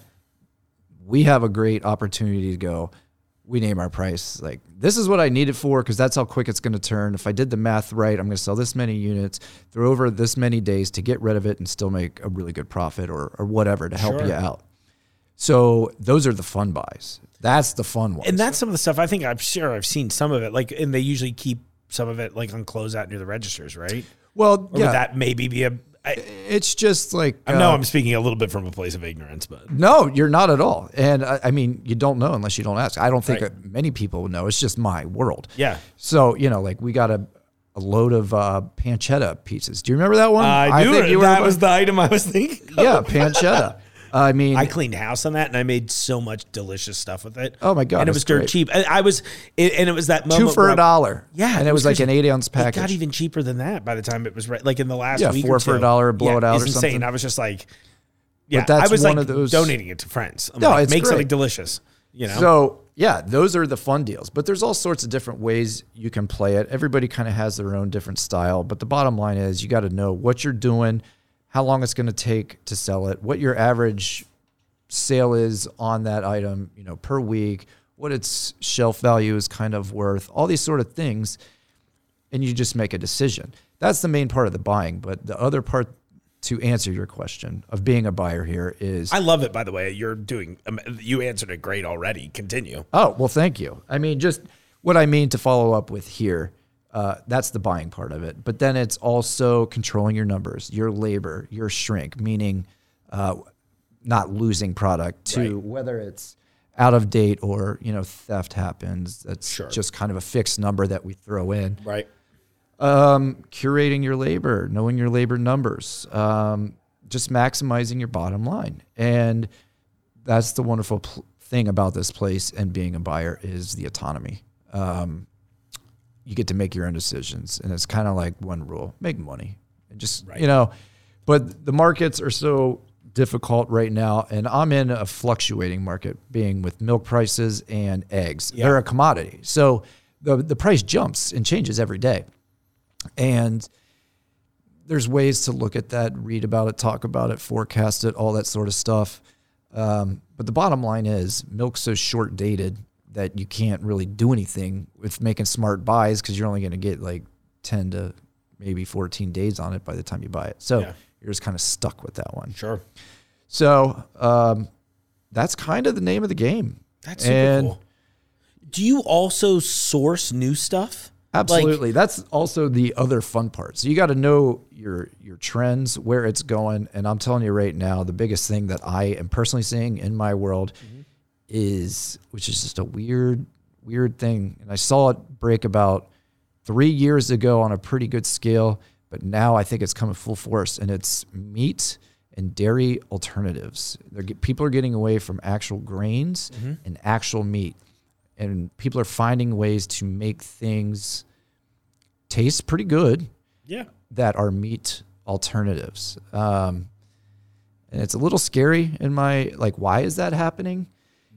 We have a great opportunity to go, we name our price. Like, this is what I need it for, because that's how quick it's going to turn. If I did the math right, I'm going to sell this many units, throw over this many days to get rid of it and still make a really good profit or whatever to help you out. So those are the fun buys. That's the fun one. And that's some of the stuff I think I'm sure I've seen some of it. Like, and they usually keep some of it like on closeout near the registers, right? Well, or yeah. Would that maybe be a... it's just like... I know I'm speaking a little bit from a place of ignorance, but... No, you're not at all. And I mean, you don't know unless you don't ask. I don't think many people would know. It's just my world. Yeah. So, you know, like we got a load of pancetta pizzas. Do you remember that one? I do. That was the item I was thinking of. Yeah, pancetta. I mean, I cleaned house on that, and I made so much delicious stuff with it. Oh my God! And it was dirt cheap. And it was that moment $2 for $1. Yeah, and it was like an 8-ounce package. It got even cheaper than that by the time it was like in the last week. Yeah, $4 for $1, blow it out or something. It's insane. I was just like, yeah, I was like donating it to friends. No, it's great. Make something delicious. You know, so yeah, those are the fun deals. But there's all sorts of different ways you can play it. Everybody kind of has their own different style. But the bottom line is, you got to know what you're doing, how long it's going to take to sell it, what your average sale is on that item, you know, per week, what its shelf value is kind of worth, all these sort of things. And you just make a decision. That's the main part of the buying. But the other part to answer your question of being a buyer here is... I love it, by the way. You answered it great already. Continue. Oh, well, thank you. I mean, just what I mean to follow up with here. That's the buying part of it. But then it's also controlling your numbers, your labor, your shrink, meaning not losing product to whether it's out of date or, you know, theft happens. That's just kind of a fixed number that we throw in. Right. Curating your labor, knowing your labor numbers, just maximizing your bottom line. And that's the wonderful thing about this place and being a buyer is the autonomy. You get to make your own decisions, and it's kind of like one rule: make money. And just you know, but the markets are so difficult right now, and I'm in a fluctuating market, being with milk prices and eggs. Yeah. They're a commodity, so the price jumps and changes every day. And there's ways to look at that, read about it, talk about it, forecast it, all that sort of stuff. But the bottom line is, milk's so short dated that you can't really do anything with making smart buys, because you're only going to get like 10 to maybe 14 days on it by the time you buy it. So you're just kind of stuck with that one. Sure. So that's kind of the name of the game. That's super cool. Do you also source new stuff? Absolutely. Like, that's also the other fun part. So you got to know your trends, where it's going. And I'm telling you right now, the biggest thing that I am personally seeing in my world is just a weird thing. And I saw it break about 3 years ago on a pretty good scale, but now I think it's coming full force, and it's meat and dairy alternatives. People are getting away from actual grains and actual meat, and people are finding ways to make things taste pretty good that are meat alternatives. And it's a little scary in my, like, why is that happening?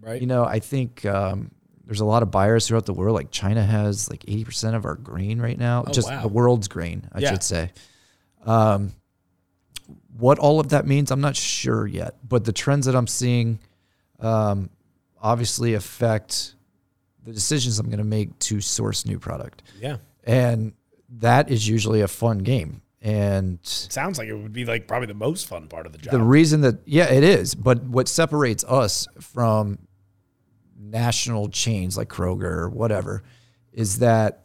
Right. You know, I think there's a lot of buyers throughout the world. Like, China has like 80% of our grain right now, the world's grain, I should say. What all of that means, I'm not sure yet. But the trends that I'm seeing obviously affect the decisions I'm going to make to source new product. Yeah. And that is usually a fun game. And it sounds like it would be like probably the most fun part of the job. The reason that, it is. But what separates us from national chains like Kroger or whatever is that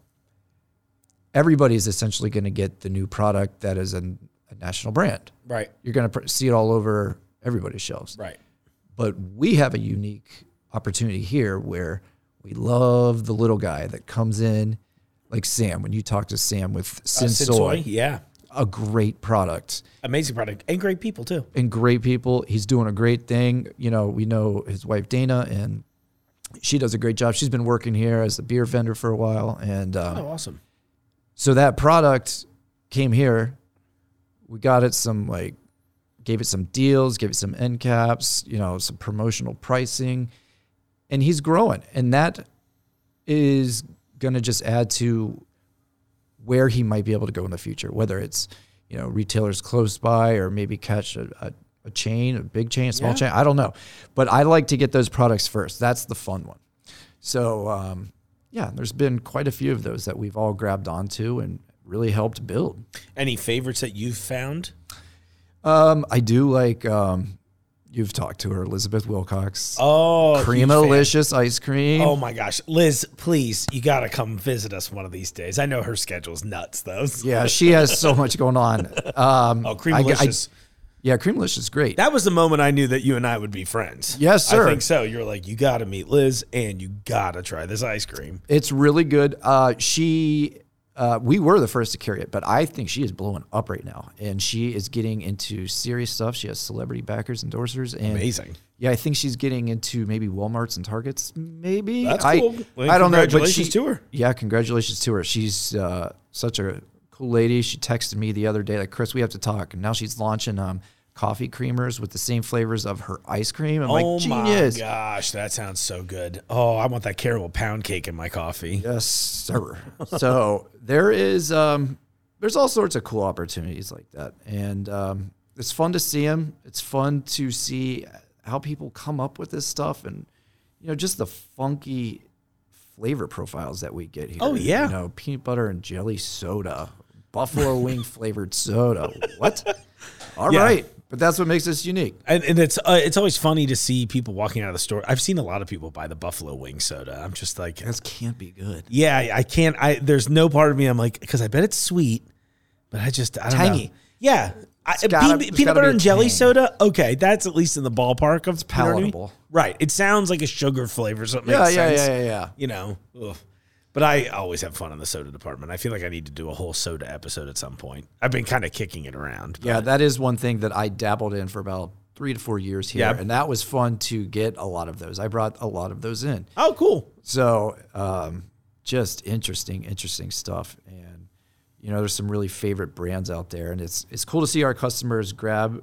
everybody is essentially going to get the new product that is a national brand. Right. You're going to see it all over everybody's shelves. Right. But we have a unique opportunity here where we love the little guy that comes in, like Sam. When you talk to Sam with Sensoy, a great product, amazing product, and great people too. He's doing a great thing. You know, we know his wife Dana, and she does a great job. She's been working here as a beer vendor for a while, and awesome. So that product came here. we got it some, like, gave it some deals, gave it some end caps, you know, some promotional pricing, and he's growing. And that is going to just add to where he might be able to go in the future, whether it's, you know, retailers close by or maybe catch a chain, a big chain, a small chain. I don't know. But I like to get those products first. That's the fun one. So, yeah, there's been quite a few of those that we've all grabbed onto and really helped build. Any favorites that you've found? I do like, you've talked to her, Elizabeth Wilcox. Oh, Creamalicious ice cream. Oh my gosh. Liz, please, you got to come visit us one of these days. I know her schedule's nuts though. Yeah. She has so much going on. Creamalicious. Yeah. Creamalicious is great. That was the moment I knew that you and I would be friends. Yes, sir. I think so. You're like, you got to meet Liz and you got to try this ice cream. It's really good. We were the first to carry it, but I think she is blowing up right now, and she is getting into serious stuff. She has celebrity backers, endorsers, and amazing. Yeah, I think she's getting into maybe Walmarts and Targets. Maybe that's cool. Well, I don't know. Congratulations to her. Yeah, congratulations to her. She's such a cool lady. She texted me the other day like, "Chris, we have to talk." And now she's launching coffee creamers with the same flavors of her ice cream. I'm like, genius. Oh my gosh, that sounds so good. Oh, I want that caramel pound cake in my coffee. Yes, sir. So there is, there's all sorts of cool opportunities like that. And it's fun to see them. It's fun to see how people come up with this stuff and, you know, just the funky flavor profiles that we get here. Oh, yeah. You know, peanut butter and jelly soda, buffalo wing flavored soda. What? All right. But that's what makes us unique. And it's always funny to see people walking out of the store. I've seen a lot of people buy the buffalo wing soda. I'm just like, this can't be good. Yeah, I can't. There's no part of me. I'm like, because I bet it's sweet, but I don't know. Yeah. Peanut butter and jelly soda. Okay. That's at least in the ballpark of it's palatable. Right. It sounds like a sugar flavor. So it makes sense. Yeah. You know, ugh. But I always have fun in the soda department. I feel like I need to do a whole soda episode at some point. I've been kind of kicking it around. Yeah, that is one thing that I dabbled in for about 3 to 4 years here. Yeah. And that was fun to get a lot of those. I brought a lot of those in. Oh, cool. So just interesting stuff. And, you know, there's some really favorite brands out there. And it's cool to see our customers grab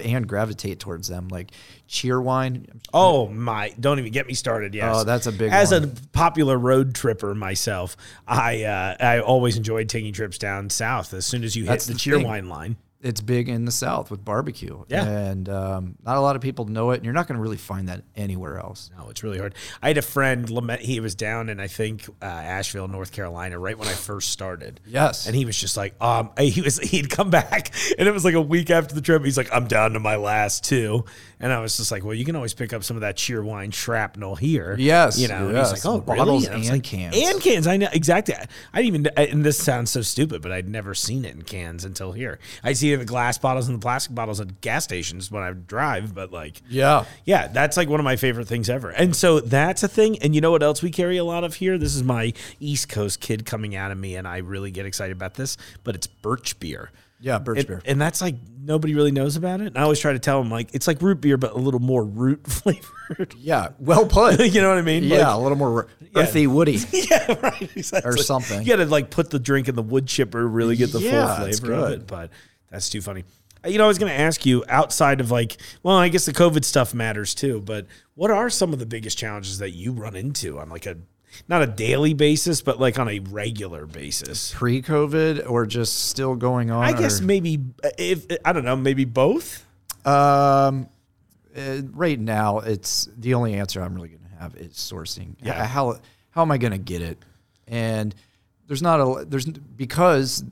and gravitate towards them, like Cheerwine. Oh my, don't even get me started. Yes. Oh, that's a big one. As a popular road tripper myself, I always enjoyed taking trips down south. As soon as you hit the Cheerwine line. It's big in the South with barbecue. Yeah. And not a lot of people know it, and you're not going to really find that anywhere else. No, it's really hard. I had a friend, lament, he was down in, I think, Asheville, North Carolina, right when I first started. Yes. And he was just like, he'd come back, and it was like a week after the trip. He's like, I'm down to my last two. And I was just like, well, you can always pick up some of that Cheerwine shrapnel here. Yes. You know, yes. And he's like, oh, bottles really? And cans. And cans. I know, exactly. And this sounds so stupid, but I'd never seen it in cans until here. I see the glass bottles and the plastic bottles at gas stations when I drive, but like, yeah, that's like one of my favorite things ever. And so that's a thing. And you know what else we carry a lot of here? This is my East Coast kid coming out of me, and I really get excited about this, but it's birch beer. Yeah, birch beer. And that's like, nobody really knows about it. And I always try to tell them, like, it's like root beer, but a little more root flavored. Yeah, well put. You know what I mean? Yeah, like, a little more earthy, woody. Yeah, right. Exactly. Or something. You got to like put the drink in the wood chipper, really get the full flavor of it, but... That's too funny. You know, I was going to ask you, outside of like, well, I guess the COVID stuff matters too, but what are some of the biggest challenges that you run into on like not a daily basis, but like on a regular basis? Pre-COVID or just still going on? I guess maybe, maybe both? Right now, it's the only answer I'm really going to have is sourcing. Yeah. How am I going to get it? And because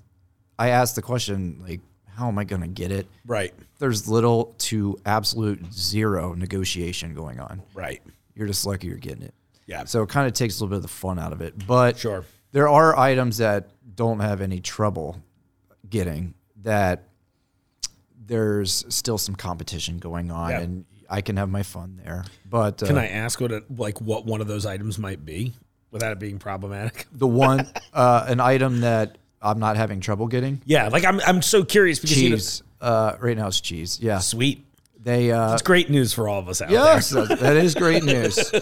I asked the question, like, how am I going to get it? Right. There's little to absolute zero negotiation going on. Right. You're just lucky you're getting it. Yeah. So it kind of takes a little bit of the fun out of it. But sure, there are items that don't have any trouble getting, that there's still some competition going on, yeah, and I can have my fun there. But can I ask what one of those items might be without it being problematic? The one, an item that I'm not having trouble getting. Yeah, like I'm so curious because cheese. Right now it's cheese. Yeah, sweet. That's great news for all of us out there. Yes, that is great news.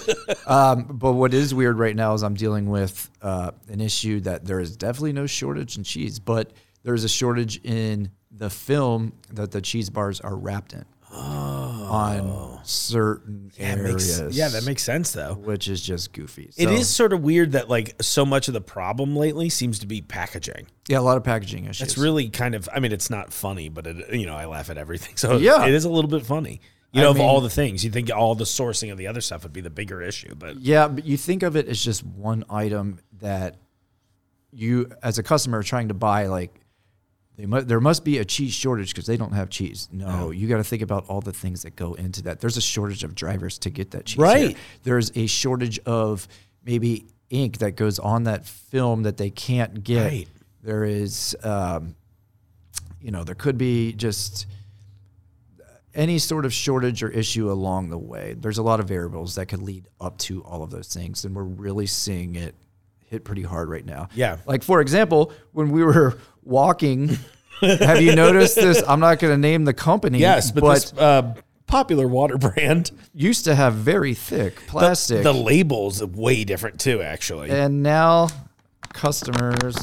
But what is weird right now is I'm dealing with an issue that there is definitely no shortage in cheese, but there is a shortage in the film that the cheese bars are wrapped in on certain areas. That makes sense, though. Which is just goofy. So, it is sort of weird that, like, so much of the problem lately seems to be packaging. Yeah, a lot of packaging issues. It's really kind of, I mean, it's not funny, but, it, you know, I laugh at everything. So yeah. It is a little bit funny. You know, I mean, of all the things, you think all the sourcing of the other stuff would be the bigger issue. But yeah, but you think of it as just one item that you, as a customer, are trying to buy, like, there must be a cheese shortage because they don't have cheese. No, you got to think about all the things that go into that. There's a shortage of drivers to get that cheese. Right. Here. There's a shortage of maybe ink that goes on that film that they can't get. Right. There is, you know, there could be just any sort of shortage or issue along the way. There's a lot of variables that could lead up to all of those things, and we're really seeing it hit pretty hard right now. Yeah. Like, for example, when we were walking, have you noticed this? I'm not going to name the company. Yes, but this popular water brand used to have very thick plastic. The label's way different too, actually. And now customers,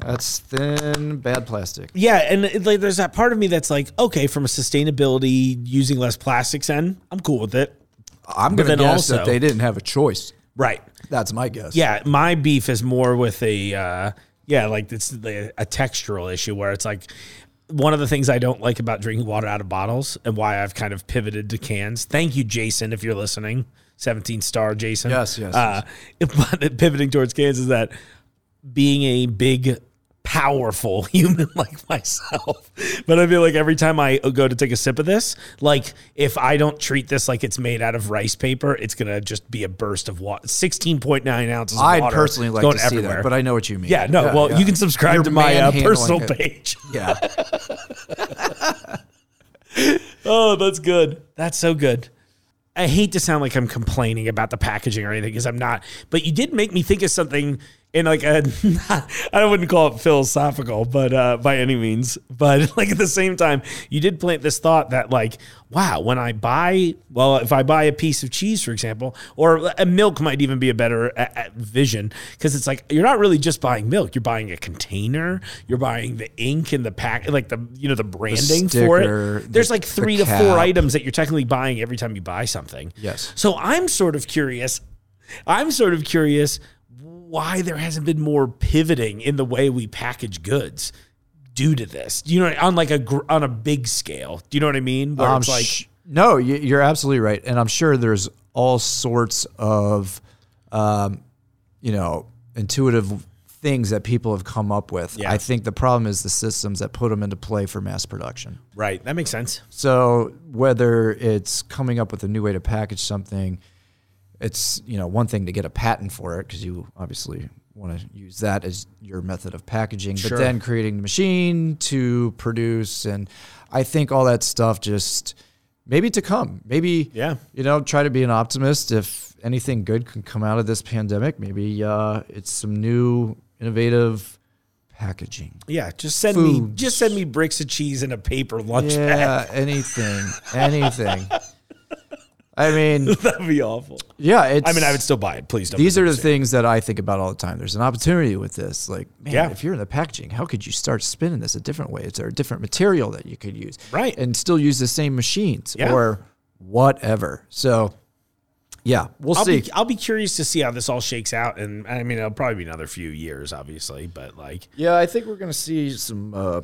that's thin, bad plastic. Yeah, and like, there's that part of me that's like, okay, from a sustainability, using less plastics end, I'm cool with it. I'm going to guess also, that they didn't have a choice. Right. That's my guess. Yeah, my beef is more with a, like it's a textural issue where it's like one of the things I don't like about drinking water out of bottles and why I've kind of pivoted to cans. Thank you, Jason, if you're listening. 17-star Jason. Yes. Pivoting towards cans is that being a big, powerful human like myself. But I feel like every time I go to take a sip of this, like if I don't treat this like it's made out of rice paper, it's going to just be a burst of water. 16.9 ounces of water. I'd personally like to see that, but I know what you mean. Yeah, no, yeah, well, yeah. You can subscribe to my personal page. Yeah. Oh, that's good. That's so good. I hate to sound like I'm complaining about the packaging or anything because I'm not, but you did make me think of something in like a, I wouldn't call it philosophical, but by any means, but like at the same time, you did plant this thought that like, wow, when I buy, well, if I buy a piece of cheese, for example, or a milk might even be a better vision because it's like, you're not really just buying milk. You're buying a container. You're buying the ink and the pack, like the, you know, the branding, the sticker, for it. There's like 3 to 4 items that you're technically buying every time you buy something. Yes. So I'm sort of curious why there hasn't been more pivoting in the way we package goods due to this. You know, on like on a big scale. Do you know what I mean? Where it's like no, you're absolutely right, and I'm sure there's all sorts of, you know, intuitive things that people have come up with. Yeah. I think the problem is the systems that put them into play for mass production. Right. That makes sense. So whether it's coming up with a new way to package something, it's, you know, one thing to get a patent for it because you obviously want to use that as your method of packaging, sure. But then creating the machine to produce. And I think all that stuff just maybe to come. Maybe, yeah. You know, try to be an optimist. If anything good can come out of this pandemic, maybe it's some new innovative packaging. Yeah, just send me bricks of cheese in a paper lunch bag. Yeah, anything. I mean, that'd be awful. Yeah, I would still buy it. Please don't. These are the things that I think about all the time. There's an opportunity with this. Like, man, if you're in the packaging, how could you start spinning this a different way? Is there a different material that you could use? Right. And still use the same machines or whatever. So yeah, we'll see. I'll be curious to see how this all shakes out. And I mean, it'll probably be another few years, obviously, but like. Yeah, I think we're going to see some, we're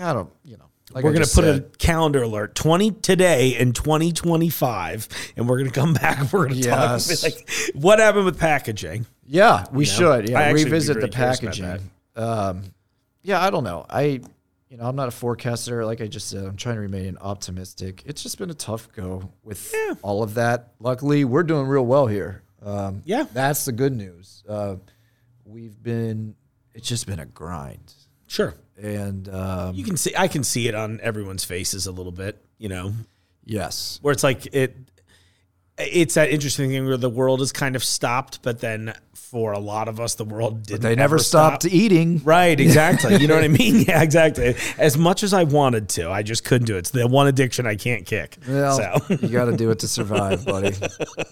going to put a calendar alert, 20 today and 2025, and we're going to come back. We're going to talk like, what happened with packaging? Yeah, we should. Yeah, revisit the packaging. I don't know. I'm not a forecaster. Like I just said, I'm trying to remain optimistic. It's just been a tough go with all of that. Luckily, we're doing real well here. That's the good news. It's just been a grind. Sure. And I can see it on everyone's faces a little bit, you know. Yes. Where it's like it's that interesting thing where the world is kind of stopped, but then for a lot of us, the world didn't. But they never stopped eating. Right, exactly. You know what I mean? Yeah, exactly. As much as I wanted to, I just couldn't do it. It's the one addiction I can't kick. Well, so. You got to do it to survive, buddy.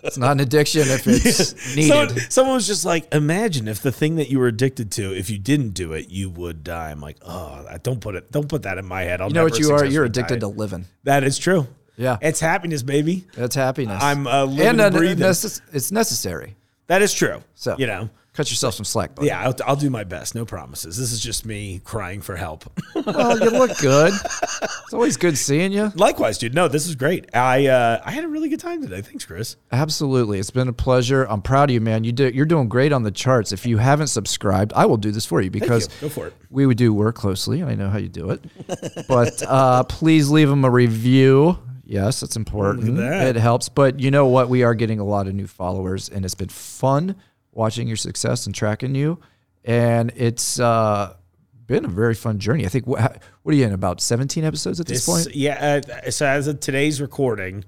It's not an addiction if it's needed. Someone was just like, imagine if the thing that you were addicted to, if you didn't do it, you would die. I'm like, oh, don't put that in my head. You know what you are? You're addicted to living. That is true. Yeah. It's happiness, baby. It's happiness. I'm living and breathing. It's necessary. That is true. So, you know. Cut yourself some slack, buddy. Yeah, I'll do my best. No promises. This is just me crying for help. Well, you look good. It's always good seeing you. Likewise, dude. No, this is great. I had a really good time today. Thanks, Chris. Absolutely. It's been a pleasure. I'm proud of you, man. You're doing great on the charts. If you haven't subscribed, I will do this for you because Go for it. We would do work closely. I know how you do it. But please leave them a review. Yes, it's important. It helps. But you know what? We are getting a lot of new followers, and it's been fun watching your success and tracking you. And it's been a very fun journey. I think, what are you in, about 17 episodes at this point? Yeah. So as of today's recording,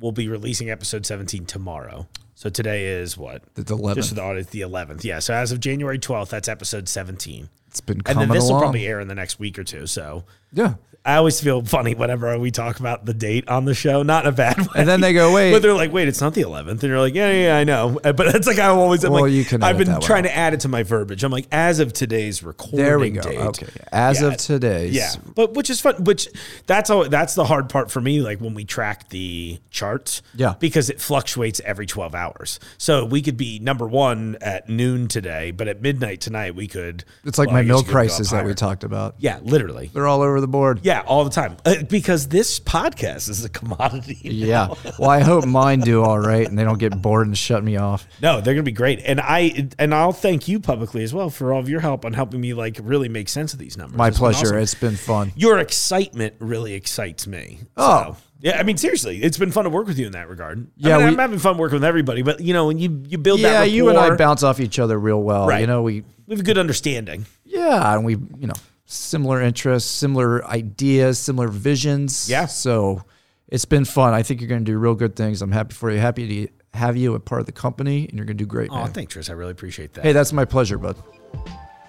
we'll be releasing episode 17 tomorrow. So today is what? The 11th. Just for the audience, the 11th. Yeah. So as of January 12th, that's episode 17. It's been coming along. And then this will probably air in the next week or two. So yeah. I always feel funny whenever we talk about the date on the show, not in a bad way. And then they go, wait. But they're like, wait, it's not the 11th. And you're like, yeah, I know. But it's like I've been trying to add it to my verbiage. I'm like, as of today's recording date. There we go. Date, okay. As of today's. Yeah. But which is fun. Which that's the hard part for me, like when we track the charts. Yeah. Because it fluctuates every 12 hours. So we could be number one at noon today, but at midnight tonight we could. It's like my milk prices that we talked about. Yeah, literally. They're all over the board. Yeah, all the time. Because this podcast is a commodity now. Yeah. Well, I hope mine do all right and they don't get bored and shut me off. No, they're going to be great. And I'll thank you publicly as well for all of your help on helping me like really make sense of these numbers. My pleasure. Awesome. It's been fun. Your excitement really excites me. Oh. So. Yeah, I mean, seriously, it's been fun to work with you in that regard. Yeah, I'm having fun working with everybody, but, you know, when you build that rapport. Yeah, you and I bounce off each other real well. Right. You know, we have a good understanding. Yeah, and we, you know, similar interests, similar ideas, similar visions. Yeah. So it's been fun. I think you're going to do real good things. I'm happy for you. Happy to have you a part of the company, and you're going to do great, man. Oh, thanks, Chris. I really appreciate that. Hey, that's my pleasure, bud.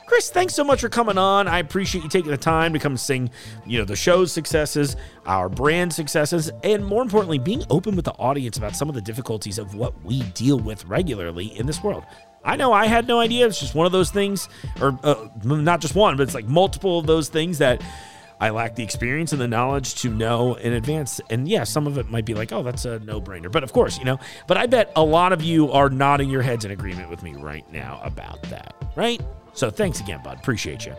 Chris, thanks so much for coming on. I appreciate you taking the time to come sing, you know, the show's successes, our brand successes, and more importantly, being open with the audience about some of the difficulties of what we deal with regularly in this world. I know I had no idea. It's just one of those things, or not just one, but it's like multiple of those things that I lack the experience and the knowledge to know in advance. And yeah, some of it might be like, oh, that's a no-brainer. But of course, you know, but I bet a lot of you are nodding your heads in agreement with me right now about that, right? So thanks again, bud. Appreciate you.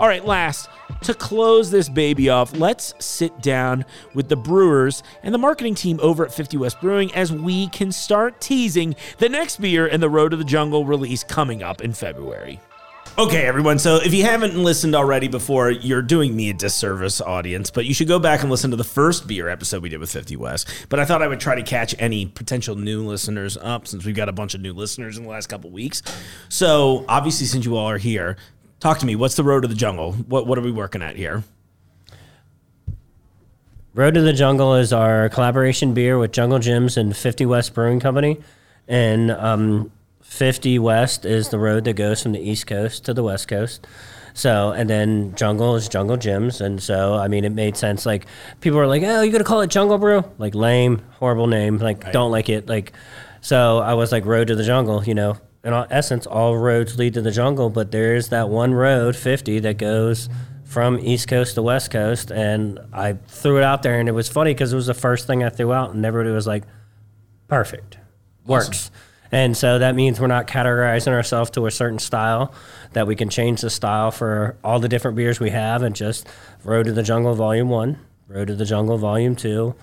All right, last, to close this baby off, let's sit down with the brewers and the marketing team over at 50 West Brewing as we can start teasing the next beer and the Road to the Jungle release coming up in February. Okay, everyone, so if you haven't listened already before, you're doing me a disservice, audience, but you should go back and listen to the first beer episode we did with 50 West. But I thought I would try to catch any potential new listeners up since we've got a bunch of new listeners in the last couple weeks. So obviously, since you all are here, talk to me. What's the Road to the Jungle? What are we working at here? Road to the Jungle is our collaboration beer with Jungle Gyms and 50 West Brewing Company. And 50 West is the road that goes from the East Coast to the West Coast. So, and then Jungle is Jungle Gyms. And so, I mean, it made sense. Like, people were like, oh, you're going to call it Jungle Brew? Like, lame, horrible name. Like, right. Don't like it. Like, so I was like, Road to the Jungle, you know. In essence, all roads lead to the jungle, but there is that one road, 50, that goes from East Coast to West Coast. And I threw it out there, and it was funny because it was the first thing I threw out, and everybody was like, perfect. Works. Awesome. And so that means we're not categorizing ourselves to a certain style, that we can change the style for all the different beers we have and just Road to the Jungle Volume 1, Road to the Jungle Volume 2,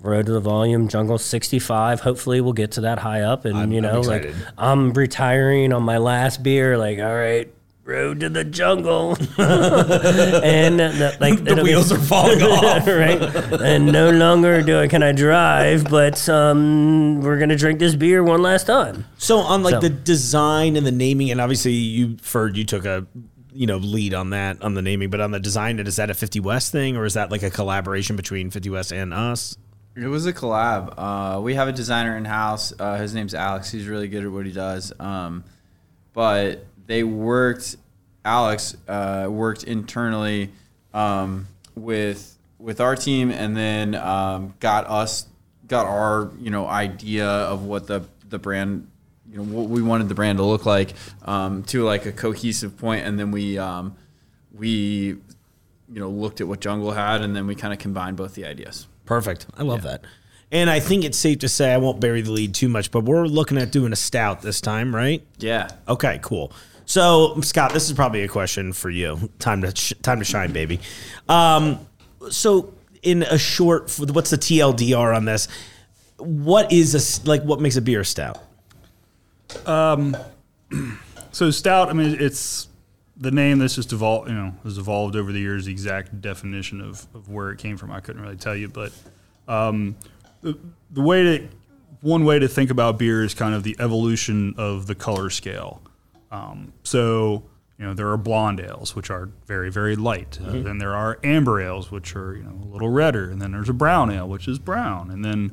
Road to the Volume Jungle 65. Hopefully we'll get to that high up. And, you know, like I'm retiring on my last beer, like, all right. Road to the Jungle, and the wheels are falling off, right? And no longer can I drive, but we're gonna drink this beer one last time. So, on the design and the naming, and obviously you took a lead on that on the naming, but on the design, is that a 50 West thing, or is that like a collaboration between 50 West and us? It was a collab. We have a designer in-house. His name's Alex. He's really good at what he does. But they worked... Alex worked internally with our team, and then got our idea of what the brand, what we wanted the brand to look like, to like a cohesive point, and then we looked at what Jungle had, and then we kind of combined both the ideas. Perfect. I love that. And I think it's safe to say, I won't bury the lead too much, but we're looking at doing a stout this time, right? Yeah. Okay, cool. So, Scott, this is probably a question for you. Time to shine, baby. So, in a short, what's the TLDR on this? What makes a beer stout? So stout, I mean, it's the name that's just evolved. Has evolved over the years. The exact definition of where it came from, I couldn't really tell you. But one way to think about beer is kind of the evolution of the color scale. So, there are blonde ales, which are very, very light. Mm-hmm. Then there are amber ales, which are, a little redder. And then there's a brown ale, which is brown. And then...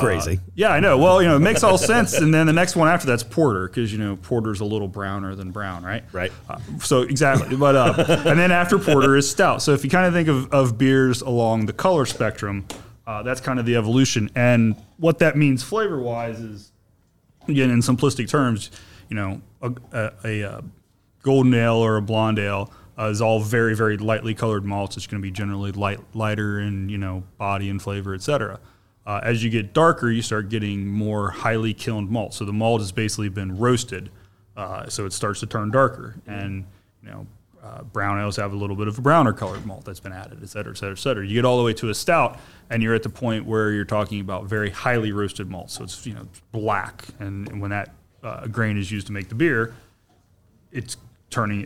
Crazy. Yeah, I know. Well, it makes all sense. And then the next one after that's porter, because, porter's a little browner than brown, right? Right. So, exactly. But and then after porter is stout. So, if you kind of think of beers along the color spectrum, that's kind of the evolution. And what that means flavor-wise is, again, in simplistic terms... a golden ale or a blonde ale is all very, very lightly colored malts. It's going to be generally lighter in, body and flavor, et cetera. As you get darker, you start getting more highly kilned malt. So the malt has basically been roasted, so it starts to turn darker. And, brown ales have a little bit of a browner colored malt that's been added, et cetera, et cetera, et cetera. You get all the way to a stout, and you're at the point where you're talking about very highly roasted malt. So it's, black. And when that... grain is used to make the beer, it's turning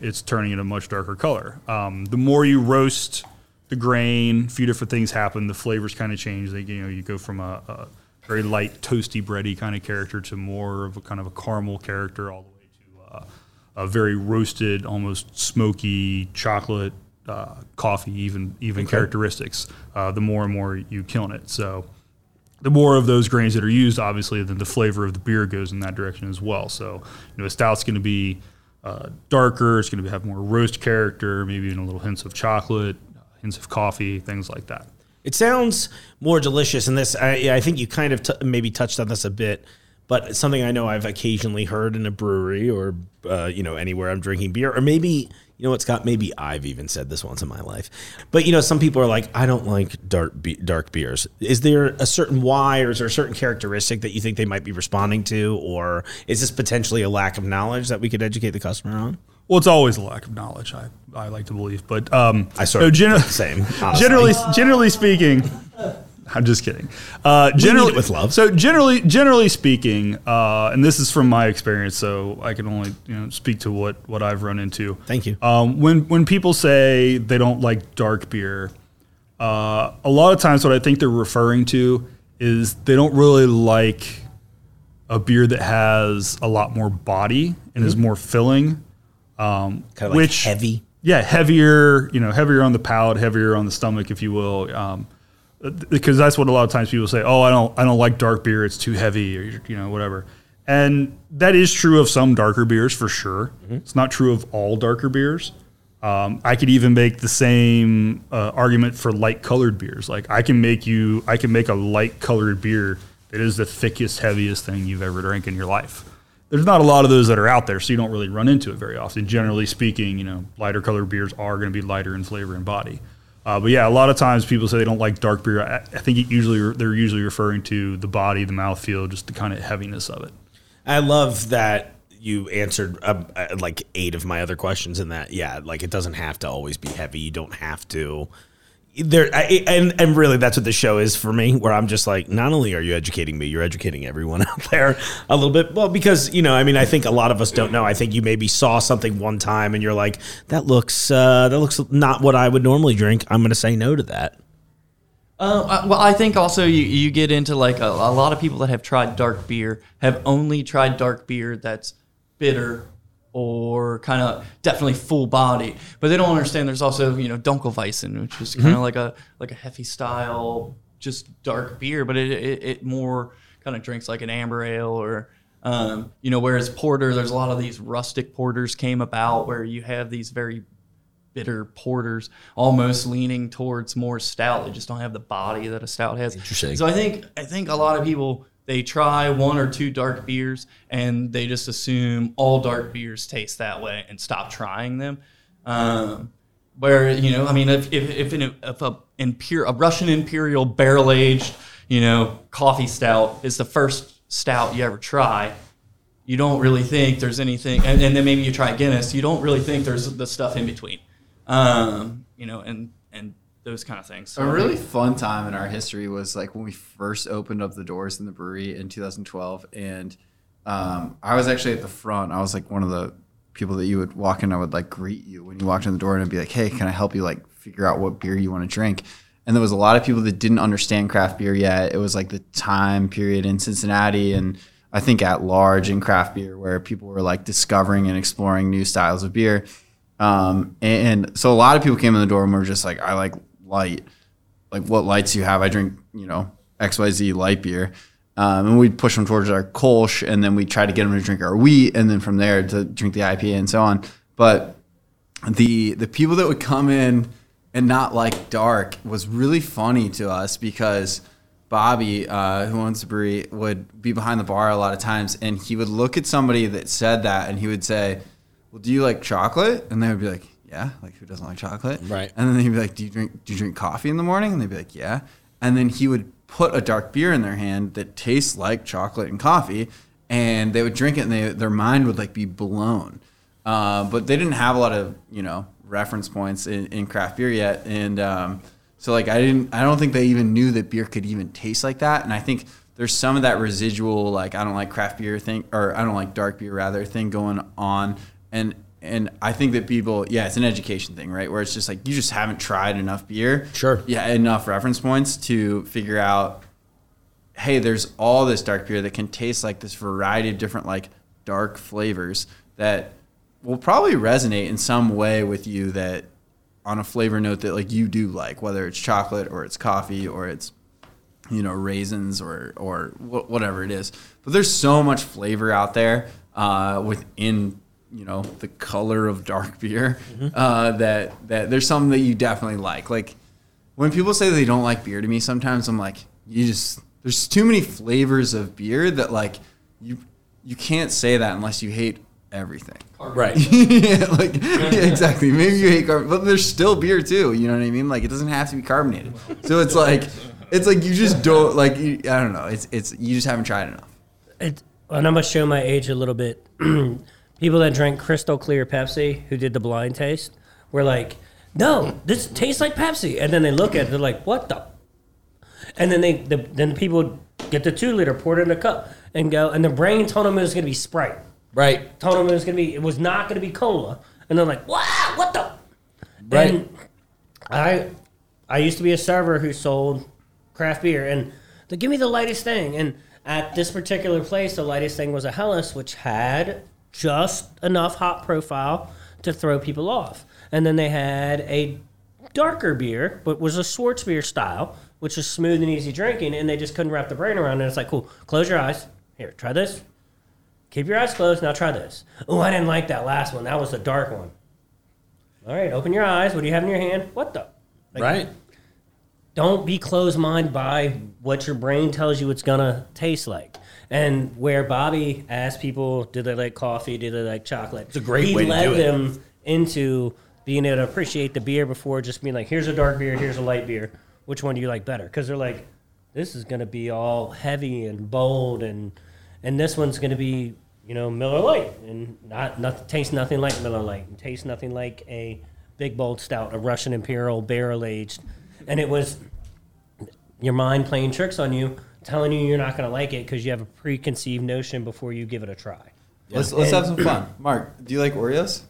it a much darker color. The more you roast the grain, a few different things happen. The flavors kind of change. They, you go from a very light, toasty, bready kind of character to more of a kind of a caramel character, all the way to a very roasted, almost smoky chocolate, coffee, even okay. characteristics. The more and more you kiln it, so. The more of those grains that are used, obviously, then the flavor of the beer goes in that direction as well. So, a stout's going to be darker. It's going to have more roast character, maybe even a little hints of chocolate, hints of coffee, things like that. It sounds more delicious. And this, I think you kind of maybe touched on this a bit, but it's something I know I've occasionally heard in a brewery or, anywhere I'm drinking beer, or maybe... You know what, Scott? Maybe I've even said this once in my life. But, some people are like, I don't like dark beers. Is there a certain why, or is there a certain characteristic that you think they might be responding to? Or is this potentially a lack of knowledge that we could educate the customer on? Well, it's always a lack of knowledge, I like to believe. But I sort of the same. Generally speaking, I'm just kidding. Generally, we need it with love. So generally speaking, and this is from my experience, so I can only speak to what I've run into. Thank you. When people say they don't like dark beer, a lot of times what I think they're referring to is they don't really like a beer that has a lot more body and mm-hmm. is more filling, kind of like heavy. Yeah, heavier on the palate, heavier on the stomach, if you will. Because that's what a lot of times people say, oh, I don't like dark beer, it's too heavy, or whatever. And that is true of some darker beers, for sure. Mm-hmm. It's not true of all darker beers. I could even make the same argument for light colored beers. Like I can make a light colored beer that is the thickest, heaviest thing you've ever drank in your life. There's not a lot of those that are out there, so you don't really run into it very often. Generally speaking, lighter colored beers are going to be lighter in flavor and body. But yeah, a lot of times people say they don't like dark beer. I think they're usually referring to the body, the mouthfeel, just the kind of heaviness of it. I love that you answered like 8 of my other questions in that. Yeah, like it doesn't have to always be heavy. You don't have to. And really, that's what the show is for me, where I'm just like, not only are you educating me, you're educating everyone out there a little bit. Well, because, I think a lot of us don't know. I think you maybe saw something one time and you're like, that looks not what I would normally drink. I'm going to say no to that. Well, I think also you get into like a lot of people that have tried dark beer have only tried dark beer that's bitter or kind of definitely full body, but they don't understand there's also Dunkelweizen, which is kind of like a heavy style just dark beer, but it more kind of drinks like an amber ale or, whereas porter, there's a lot of these rustic porters came about where you have these very bitter porters almost leaning towards more stout. They just don't have the body that a stout has. Interesting. So I think a lot of people, they try one or two dark beers and they just assume all dark beers taste that way and stop trying them. If a Russian Imperial barrel-aged, coffee stout is the first stout you ever try, you don't really think there's anything, and then maybe you try Guinness, you don't really think there's the stuff in between, and those kind of things. So a really fun time in our history was like when we first opened up the doors in the brewery in 2012, and I was actually at the front. I was like one of the people that you would walk in, I would like greet you when you walked in the door and I'd be like, hey, can I help you like figure out what beer you want to drink? And there was a lot of people that didn't understand craft beer yet. It was like the time period in Cincinnati and I think at large in craft beer where people were like discovering and exploring new styles of beer. And so a lot of people came in the door and were just like, I like light, like what lights you have. I drink, XYZ light beer. And we'd push them towards our Kolsch, and then we try to get them to drink our wheat, and then from there to drink the IPA and so on. But the people that would come in and not like dark was really funny to us because Bobby, who owns the brewery, would be behind the bar a lot of times, and he would look at somebody that said that, and he would say, well, do you like chocolate? And they would be like, yeah, like who doesn't like chocolate? Right. And then he'd be like, do you drink coffee in the morning? And they'd be like, yeah. And then he would put a dark beer in their hand that tastes like chocolate and coffee, and they would drink it, and their mind would like be blown. But they didn't have a lot of reference points in craft beer yet, and so like I don't think they even knew that beer could even taste like that. And I think there's some of that residual like I don't like craft beer thing, or I don't like dark beer rather thing going on, and I think that people, it's an education thing, right? Where it's just like, you just haven't tried enough beer. Sure. Yeah, enough reference points to figure out, hey, there's all this dark beer that can taste like this variety of different like dark flavors that will probably resonate in some way with you, that on a flavor note that like you do like, whether it's chocolate or it's coffee or it's, raisins or whatever it is. But there's so much flavor out there within the color of dark beer, that there's something that you definitely like. Like when people say they don't like beer to me, sometimes I'm like, there's too many flavors of beer that like you can't say that unless you hate everything. Right. Exactly. Maybe you hate carbon, but there's still beer too. You know what I mean? Like it doesn't have to be carbonated. So it's like you just don't like, I don't know. It's, you just haven't tried enough. And I'm going to show my age a little bit. People that drank crystal clear Pepsi, who did the blind taste, were like, no, this tastes like Pepsi. And then they look at it, they're like, what the? And then then people get the 2-liter, pour it in a cup, and go, and their brain told them it was going to be Sprite. Right. Told them it was not going to be cola. And they're like, wow, what the? Right. And I used to be a server who sold craft beer, and they give me the lightest thing. And at this particular place, the lightest thing was a Helles, which had just enough hop profile to throw people off. And then they had a darker beer, but was a Schwarz beer style, which was smooth and easy drinking, and they just couldn't wrap the brain around it. It's like, cool, close your eyes. Here, try this. Keep your eyes closed. Now try this. Oh, I didn't like that last one. That was the dark one. All right, open your eyes. What do you have in your hand? What the? Like, right. Don't be closed-minded by what your brain tells you it's going to taste like. And where Bobby asked people, do they like coffee? Do they like chocolate? It's a great way to do it. He led them into being able to appreciate the beer before just being like, here's a dark beer, here's a light beer. Which one do you like better? Because they're like, this is going to be all heavy and bold, and this one's going to be, Miller Lite. And tastes nothing like Miller Lite. And tastes nothing like a big, bold stout, a Russian Imperial barrel-aged. And it was your mind playing tricks on you, telling you you're not going to like it because you have a preconceived notion before you give it a try. Yeah. Let's have some fun. Mark, do you like Oreos?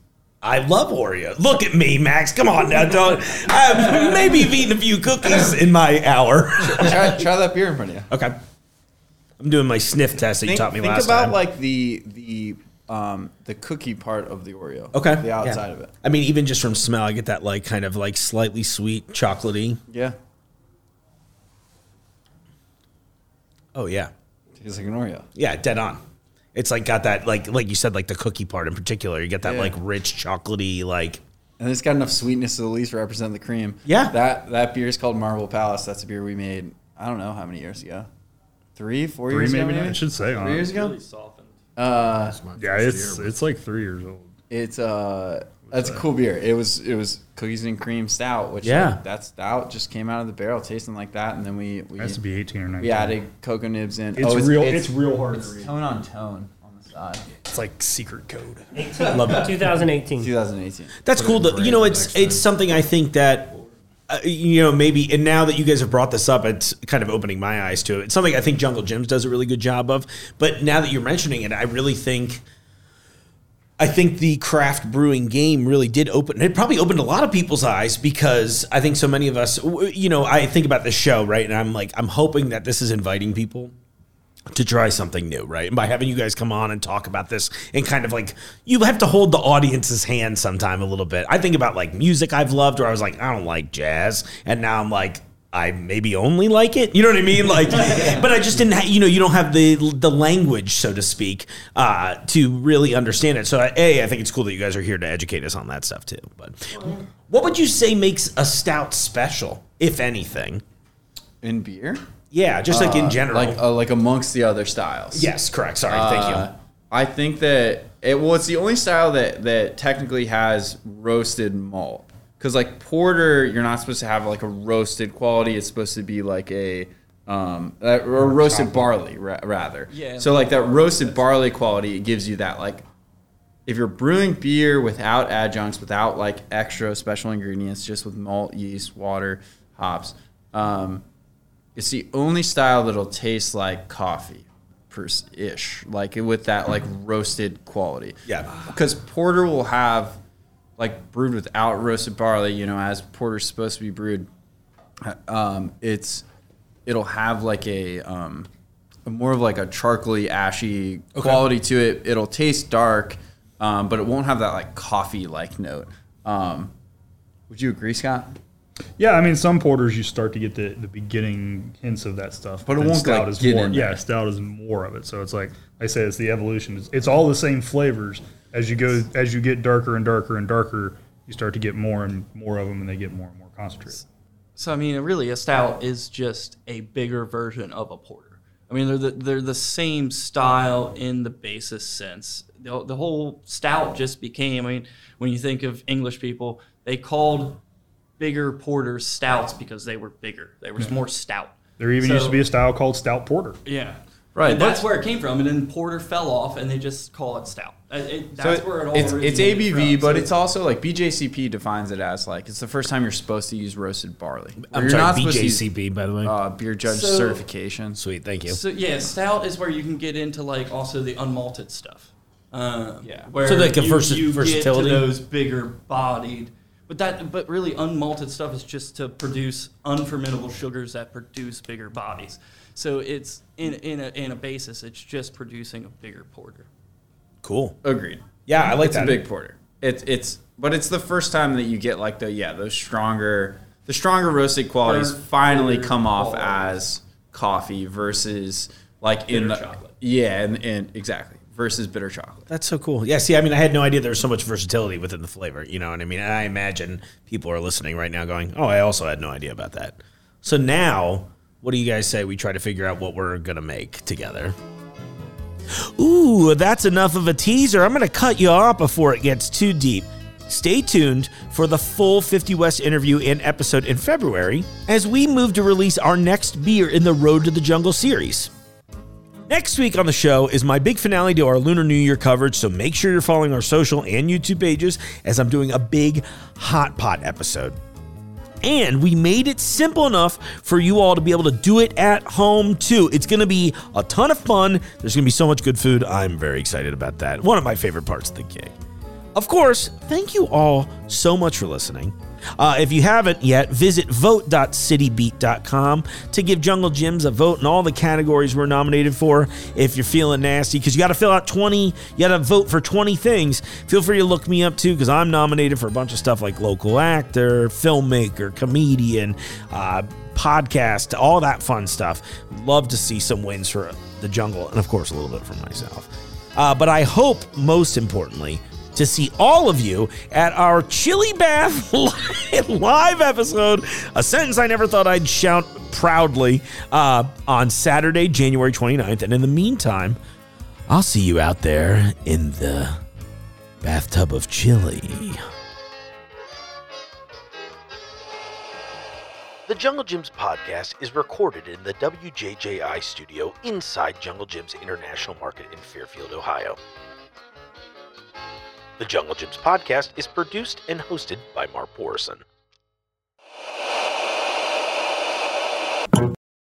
I love Oreos. Look at me, Max. Come on now, dog. I've maybe eaten a few cookies in my hour. try that beer in front of you. Okay. I'm doing my sniff test that you taught me last time. Think about like the cookie part of the Oreo. Okay. The outside of it. I mean, even just from smell, I get that like kind of like slightly sweet, chocolatey. Yeah. Oh, yeah. Tastes like an Oreo. Yeah, dead on. It's like got that, like you said, like the cookie part in particular. You get that, like, rich, chocolatey, like... And it's got enough sweetness to at least represent the cream. Yeah. That beer is called Marble Palace. That's a beer we made, I don't know how many years ago. Three, four years ago, maybe? I should say. 3 years ago? Really softened. Yeah, it's like 3 years old. It's that's a cool beer. It was cookies and cream stout, which like, that stout just came out of the barrel tasting like that, and then we it has to be 18 or 19. We added cocoa nibs in. It's real hard to read. Tone on the side. It's like secret code. 2018. That's cool. You know, it's something I think that you know, maybe, and now that you guys have brought this up, it's kind of opening my eyes to it. It's something I think Jungle Jim's does a really good job of. But now that you're mentioning it, I think the craft brewing game really did open. It probably opened a lot of people's eyes, because I think so many of us, you know, I think about this show, right? And I'm like, I'm hoping that this is inviting people to try something new, right? And by having you guys come on and talk about this, and kind of like, you have to hold the audience's hand sometime a little bit. I think about like music I've loved, or I was like, I don't like jazz. And now I'm like, I maybe only like it. You know what I mean? Like, but I just didn't, you don't have the language, so to speak, to really understand it. So I think it's cool that you guys are here to educate us on that stuff too. But what would you say makes a stout special, if anything? In beer? Yeah, just like in general. Like amongst the other styles. Yes, correct. Sorry, thank you. I think that it's the only style that technically has roasted malt. Because like porter, you're not supposed to have like a roasted quality. It's supposed to be like a roasted barley rather. Yeah. So like that roasted barley quality, it gives you that like, if you're brewing beer without adjuncts, without like extra special ingredients, just with malt, yeast, water, hops, it's the only style that'll taste like coffee, ish, like with that like roasted quality. Yeah. Because porter will have like brewed without roasted barley, you know, as porter's supposed to be brewed. It'll have like a more of like a charcoaly, ashy quality to it. It'll taste dark, but it won't have that like coffee like note. Would you agree, Scott? Yeah, I mean, some porters you start to get the beginning hints of that stuff, but it won't stout like, is more. Yeah, stout is more of it. So it's like I say, it's the evolution. It's all the same flavors as you get darker and darker and darker. You start to get more and more of them, and they get more and more concentrated. So I mean, really, a stout is just a bigger version of a porter. I mean, they're the same style in the basis sense. The whole stout just became. I mean, when you think of English people, they called bigger porters stouts because they were bigger. They were more stout. There even used to be a style called stout porter. Yeah, right. And that's where it came from. And then porter fell off, and they just call it stout. It's ABV, but it's also like BJCP defines it as like it's the first time you're supposed to use roasted barley. I'm sorry, BJCP, by the way, beer judge certification. Sweet, thank you. So yeah, stout is where you can get into like also the unmalted stuff. Where so like you versatility get to those bigger bodied. But really, unmalted stuff is just to produce unfermentable sugars that produce bigger bodies. So it's in a basis, it's just producing a bigger porter. Cool. Agreed. Yeah, I like that. It's a big porter. But it's the first time that you get like the stronger roasted qualities finally come off as coffee versus like in the chocolate. Yeah, and exactly. Versus bitter chocolate. That's so cool. Yeah, see, I mean, I had no idea there was so much versatility within the flavor, you know what I mean? And I imagine people are listening right now going, oh, I also had no idea about that. So now, what do you guys say we try to figure out what we're going to make together? Ooh, that's enough of a teaser. I'm going to cut you off before it gets too deep. Stay tuned for the full 50 West interview and episode in February as we move to release our next beer in the Road to the Jungle series. Next week on the show is my big finale to our Lunar New Year coverage, so make sure you're following our social and YouTube pages as I'm doing a big Hot Pot episode. And we made it simple enough for you all to be able to do it at home, too. It's going to be a ton of fun. There's going to be so much good food. I'm very excited about that. One of my favorite parts of the gig. Of course, thank you all so much for listening. If you haven't yet, visit vote.citybeat.com to give Jungle Gyms a vote in all the categories we're nominated for. If you're feeling nasty, because you got to fill out 20, you got to vote for 20 things. Feel free to look me up too, because I'm nominated for a bunch of stuff like local actor, filmmaker, comedian, podcast, all that fun stuff. Love to see some wins for the jungle and, of course, a little bit for myself. But I hope, most importantly, to see all of you at our Chili Bath live episode, a sentence I never thought I'd shout proudly, on Saturday, January 29th. And in the meantime, I'll see you out there in the bathtub of chili. The Jungle Gyms podcast is recorded in the WJJI studio inside Jungle Gyms International Market in Fairfield, Ohio. The Jungle Gyms podcast is produced and hosted by Mark Morrison.